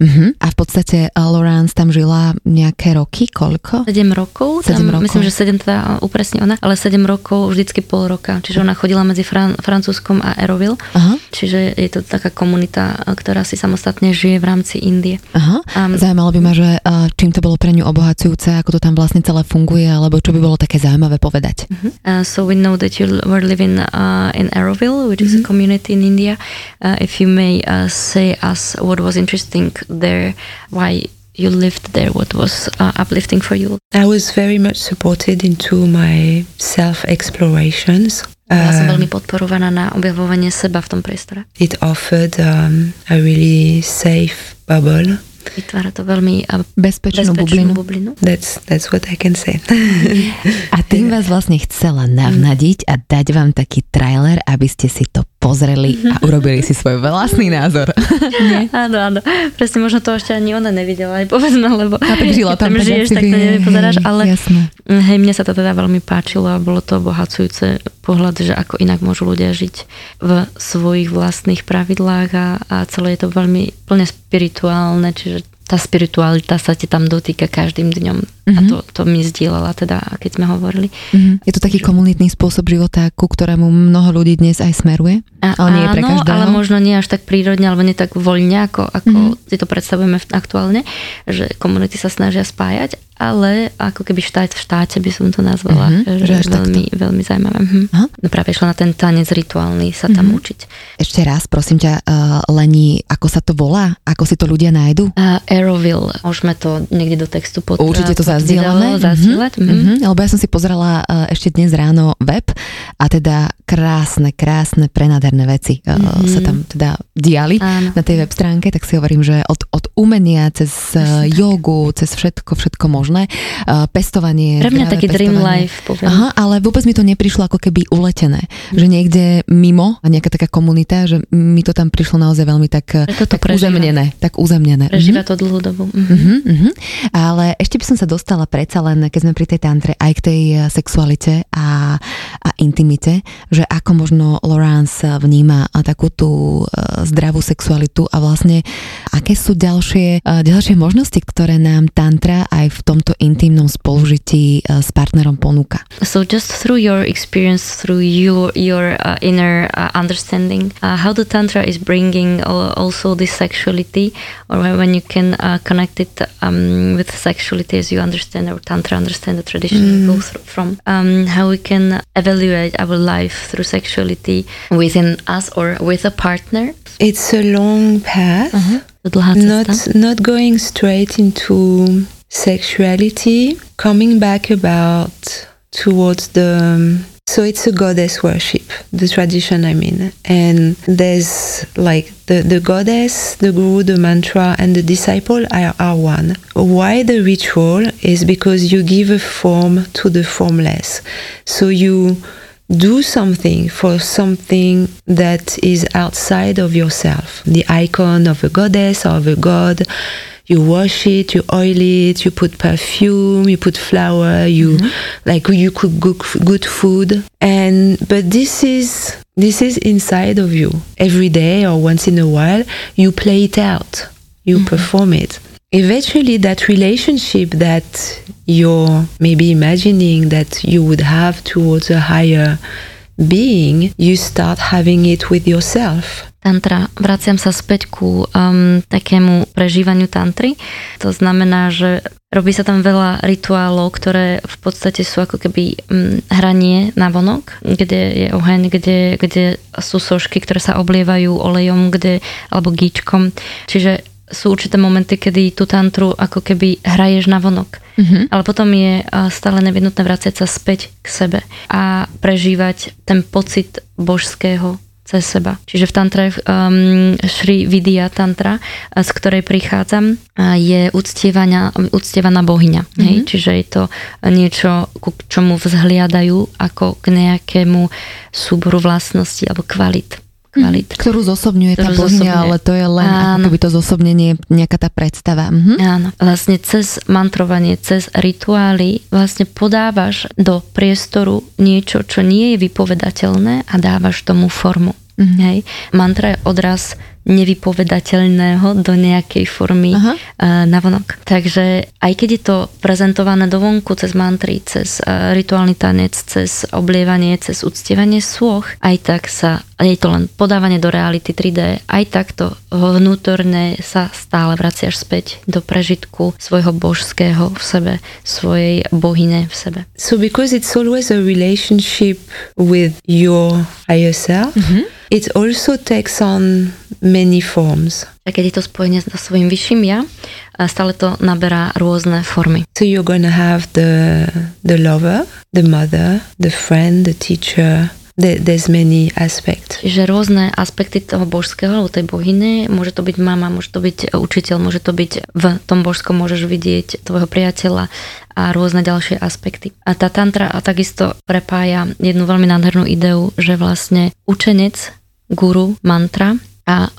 Mm-hmm. A v podstate Laurence tam žila nejaké roky, koľko? sedem rokov, sedem tam, rokov. Myslím, že sedem teda upresní ona, ale sedem rokov vždycky pol roka, čiže ona chodila medzi Fran- Francúzskom a Auroville, aha. Čiže je to taká komunita, ktorá si samostatne žije v rámci Indie. Aha. Um, Zaujímalo by ma, že čím to bolo pre ňu obohacujúce, ako to tam vlastne celé funguje, alebo čo by bolo také zaujímavé povedať. Uh, so we know that you were living uh, in Auroville, which mm-hmm. is a community in India. Uh, if you may uh, say us what was interesting there, why you lived there, what was uh, uplifting for you? I was very much supported into my self-explorations. Ja som veľmi podporovaná na objavovanie seba v tom priestore. It offered um, a really safe bubble. Vytvára to veľmi bezpečnú, bezpečnú bublinu. bublinu. That's, that's what I can say. A tým vás vlastne chcela navnadiť a dať vám taký trailer, aby ste si to pozreli a urobili si svoj vlastný názor. Áno, áno. Presne, možno to ešte ani ona nevidela, aj povedzme, lebo a tak žila tam, tam tak žiješ, tak to nevypozeráš, ale jasné. Hej, mne sa to teda veľmi páčilo a bolo to obohacujúce pohľad, že ako inak môžu ľudia žiť v svojich vlastných pravidlách a, a celé je to veľmi plne spirituálne, čiže tá spiritualita sa ti tam dotýka každým dňom. Mm-hmm. A to, to mi zdieľala teda, keď sme hovorili. Mm-hmm. Je to taký komunitný spôsob života, ku ktorému mnoho ľudí dnes aj smeruje? A, ale nie áno, je pre každého. Ale možno nie až tak prírodne, alebo nie tak voľne, ako, ako mm-hmm. si to predstavujeme aktuálne, že komunity sa snažia spájať. ale ako keby štát v štáte by som to nazvala. Uh-huh, že veľmi, veľmi zaujímavé. Uh-huh. Uh-huh. No práve išla na ten tanec rituálny sa tam uh-huh. učiť. Ešte raz, prosím ťa, uh, Leni, ako sa to volá? Ako si to ľudia nájdu? Uh, Auroville. Môžeme to niekde do textu pod... Určite to pod zazdielame. Zazdielať. Uh-huh. Uh-huh. Uh-huh. Lebo ja som si pozerala uh, ešte dnes ráno web a teda krásne, krásne, prenádherné veci uh, uh-huh. sa tam teda diali áno. na tej web stránke, tak si hovorím, že od, od umenia cez uh, jogu, cez všetko, všetko možné. Uh, pestovanie. Pre mňa taký pestovanie. Dream life. Poviem. Aha, ale vôbec mi to neprišlo ako keby uletené. Mm. Že niekde mimo nejaká taká komunita, že mi to tam prišlo naozaj veľmi tak, tak uzemnené. Tak uzemnené. Prežíva mm-hmm. to dlhú dobu. Mm-hmm. Mm-hmm. Ale ešte by som sa dostala predsa len, keď sme pri tej tantre, aj k tej sexualite a, a intimite, že ako možno Laurence vníma takú tú zdravú sexualitu a vlastne aké sú ďalšie, ďalšie možnosti, ktoré nám tantra aj v tom to intimnom spolužití uh, s partnerom ponúka. So just through your experience, through your, your uh, inner uh, understanding, uh, how the tantra is bringing uh, also this sexuality, or when you can uh, connect it um, with sexuality as you understand our tantra, understand the tradition mm. goes from, um, how we can evaluate our life through sexuality within us or with a partner. It's a long path, uh-huh. not, not going straight into sexuality, coming back about towards the... So it's a goddess worship, the tradition I mean. And there's like the, the goddess, the guru, the mantra and the disciple are, are one. Why the ritual is because you give a form to the formless. So you do something for something that is outside of yourself. The icon of a goddess or of a god. You wash it, you oil it, you put perfume, you put flour, you mm-hmm. like you cook good, good food. And but this is this is inside of you. Every day or once in a while, you play it out, you mm-hmm. perform it. Eventually, that relationship that you're maybe imagining that you would have towards a higher being, you start having it with yourself. Tantra. Vraciam sa späť ku um, takému prežívaniu tantry. To znamená, že robí sa tam veľa rituálov, ktoré v podstate sú ako keby um, hranie na vonok, kde je oheň, kde, kde sú sošky, ktoré sa oblievajú olejom, kde, alebo gíčkom. Čiže sú určité momenty, kedy tú tantru ako keby hraješ na vonok. Mm-hmm. Ale potom je stále nevyhnutné vrácať sa späť k sebe a prežívať ten pocit božského cez seba. Čiže v tantre um, Sri Vidya tantra, z ktorej prichádzam, je uctievaná bohyňa. Mm-hmm. Hej? Čiže je to niečo, ku čomu vzhliadajú ako k nejakému súboru vlastností alebo kvalit. Kvalit. Ktorú zosobňuje tá bohyňa, ale to je len áno. ako by to zosobnenie, nejaká tá predstava. Mhm. Áno. Vlastne cez mantrovanie, cez rituály vlastne podávaš do priestoru niečo, čo nie je vypovedateľné a dávaš tomu formu. Mhm. Hej. Mantra je odraz nevypovedateľného do nejakej formy uh, navonok. Takže aj keď je to prezentované dovonku cez mantry, cez uh, rituálny tanec, cez oblievanie, cez uctievanie sôch, aj tak sa, je to len podávanie do reality tri dé, aj takto vnútorne sa stále vraciaš späť do prežitku svojho božského v sebe, svojej bohyne v sebe. So because it's always a relationship with your higher self, mm-hmm. it also takes on many forms. Keď je to spojenie so svojím vyšším ja, stále to naberá rôzne formy. So you're gonna have the, the lover, the mother, the friend, the teacher. There, there's many aspects. Že rôzne aspekty toho božského alebo tej bohyne, môže to byť mama, môže to byť učiteľ, môže to byť v tom božskom môžeš vidieť tvojho priateľa a rôzne ďalšie aspekty. A tá tantra a takisto prepája jednu veľmi nádhernú ideu, že vlastne učenec, guru, mantra a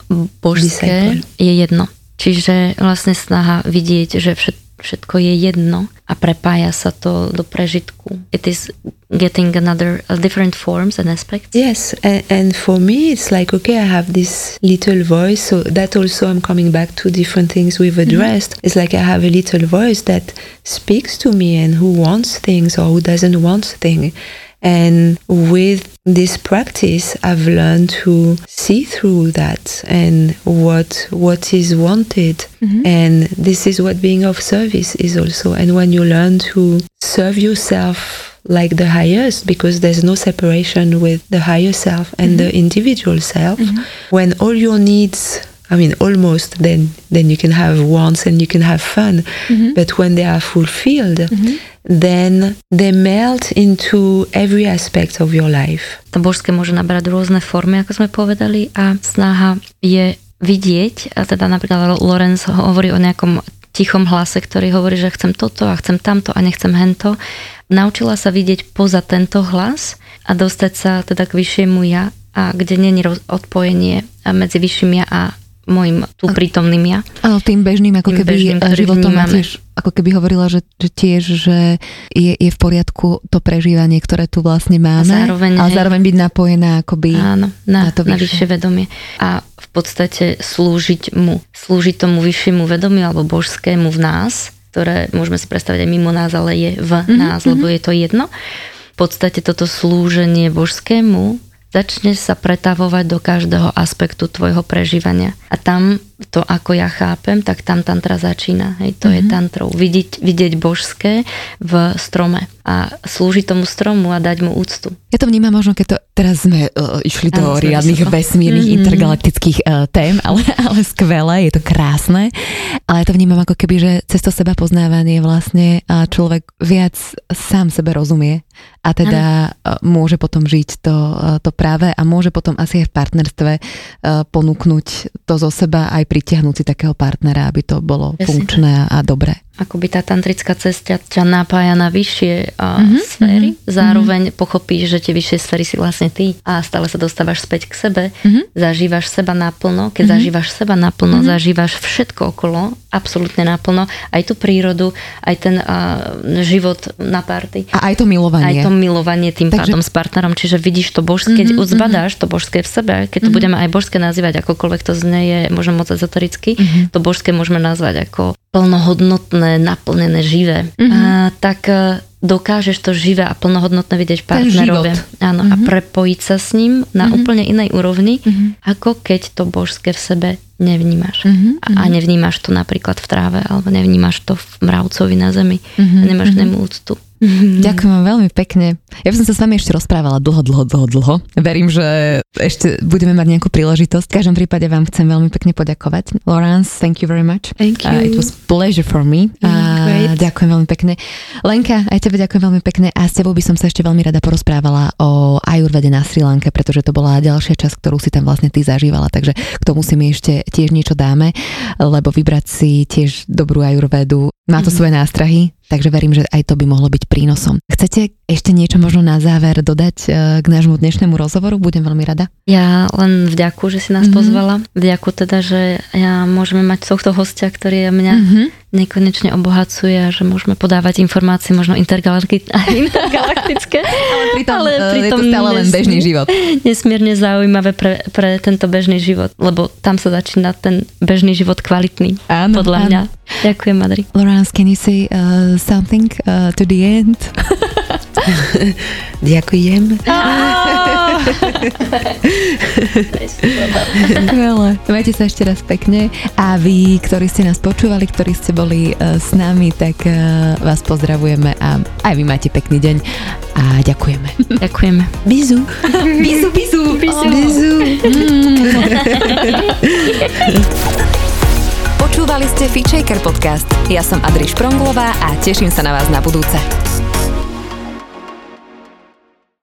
božské je jedno. Čiže vlastne snaha vidieť, že všetko je jedno a prepája sa to do prežitku. It is getting another uh, different forms and aspects. Yes, and, and for me it's like, okay, I have this little voice, so that also I'm coming back to different things we've addressed. Mm-hmm. It's like I have a little voice that speaks to me and who wants things or who doesn't want things. And with this practice, I've learned to see through that and what what is wanted. Mm-hmm. And this is what being of service is also. And when you learn to serve yourself like the highest, because there's no separation with the higher self and mm-hmm. the individual self, mm-hmm. when all your needs, I mean, almost, then then you can have wants and you can have fun. Mm-hmm. But when they are fulfilled, mm-hmm. then they melt into every aspect of your life. To božské môže nabrať rôzne formy, ako sme povedali, a snaha je vidieť, a teda napríklad Laurence hovorí o nejakom tichom hlase, ktorý hovorí, že chcem toto a chcem tamto a nechcem hento. Naučila sa vidieť poza tento hlas a dostať sa teda k vyššiemu ja, a kde nie je odpojenie medzi vyšším ja a môjim tu prítomným ja. Ale tým bežným, ako tým keby bežným, životom tiež, ako keby hovorila, že tiež, že je, je v poriadku to prežívanie, ktoré tu vlastne máme, a zároveň, ale zároveň byť napojená akoby áno, na, na to vyššie. Na vyššie vedomie. A v podstate slúžiť mu, slúžiť tomu vyššiemu vedomiu alebo božskému v nás, ktoré môžeme si predstaviť aj mimo nás, ale je v mm-hmm, nás, lebo mm-hmm. je to jedno. V podstate toto slúženie božskému začneš sa pretavovať do každého aspektu tvojho prežívania. A tam to, ako ja chápem, tak tam tantra začína. Hej, to mm-hmm. je tantrou. Vidieť, vidieť božské v strome a slúžiť tomu stromu a dať mu úctu. Ja to vnímam možno, keď to teraz sme uh, išli do riadnych vesmírnych mm-hmm. intergalaktických uh, tém, ale, ale skvelé, je to krásne. Ale ja to vnímam ako keby, že cez to seba poznávanie vlastne uh, človek viac sám sebe rozumie. A teda ano. Môže potom žiť to, to práve a môže potom asi aj v partnerstve ponúknuť to zo seba aj pritiahnuť si takého partnera, aby to bolo Jasne. Funkčné a dobré. Akoby tá tantrická cesta ťa napája na vyššie mm-hmm, sféry, mm-hmm, zároveň mm-hmm. pochopíš, že tie vyššie sféry si vlastne ty a stále sa dostávaš späť k sebe, mm-hmm. zažívaš seba naplno, keď mm-hmm. zažívaš seba naplno, mm-hmm. zažívaš všetko okolo, absolútne naplno, aj tú prírodu, aj ten uh, život na party. A aj to milovanie. Aj to milovanie tým Takže... pádom s partnerom, čiže vidíš to božské, mm-hmm, uzbadáš mm-hmm. to božské v sebe, keď mm-hmm. to budeme aj božské nazývať, akokoľvek to znieje, možno moc ezotericky, mm-hmm. to božské môžeme nazvať ako plnohodnotné, naplnené, živé. Mm-hmm. A, tak dokážeš to živé a plnohodnotné vidieť partnerovi. Áno, mm-hmm. a prepojiť sa s ním na mm-hmm. úplne inej úrovni, mm-hmm. ako keď to božské v sebe nevnímaš. Mm-hmm. A, a nevnímaš to napríklad v tráve, alebo nevnímaš to v mravcovi na zemi. Mm-hmm. Nemáš mm-hmm. nemu úctu. Mm-hmm. Ďakujem vám veľmi pekne. Ja by som sa s vami ešte rozprávala dlho, dlho, dlho, dlho. Verím, že ešte budeme mať nejakú príležitosť. V každom prípade vám chcem veľmi pekne poďakovať. Laurence, thank you very much. Thank you. Uh, it was pleasure for me. Uh, ďakujem veľmi pekne. Lenka, aj tebe ďakujem veľmi pekne a s tebou by som sa ešte veľmi rada porozprávala o ajurvede na Sri Lanke, pretože to bola ďalšia časť, ktorú si tam vlastne ty zažívala, takže k tomu si mi ešte tiež niečo dáme, lebo vybrať si tiež dobrú ajurvedu. Má to mm-hmm. svoje nástrahy, takže verím, že aj to by mohlo byť prínosom. Chcete ešte niečo možno na záver dodať k nášmu dnešnému rozhovoru? Budem veľmi rada. Ja len vďaku, že si nás mm-hmm. pozvala. Vďaku teda, že ja môžeme mať tohto hostia, ktorý mňa mm-hmm. nekonečne obohacuje a že môžeme podávať informácie možno intergalaktické, ale pritom, ale pritom je to stále len bežný život. Nesmierne zaujímavé pre, pre tento bežný život, lebo tam sa začína ten bežný život kvalitný, áno, podľa áno. mňa. Ďakujem, Madri. Laurence, can you say uh, something uh, to the end? Ďakujem. Majte sa ešte raz pekne a vy, ktorí ste nás počúvali, ktorí ste boli uh, s nami, tak uh, vás pozdravujeme a aj vy máte pekný deň a ďakujeme. Ďakujeme. Bizu. Bizu, bizu. Bizu. Bizu. Počúvali ste FitChecker podcast. Ja som Adri Špronglová a teším sa na vás na budúce.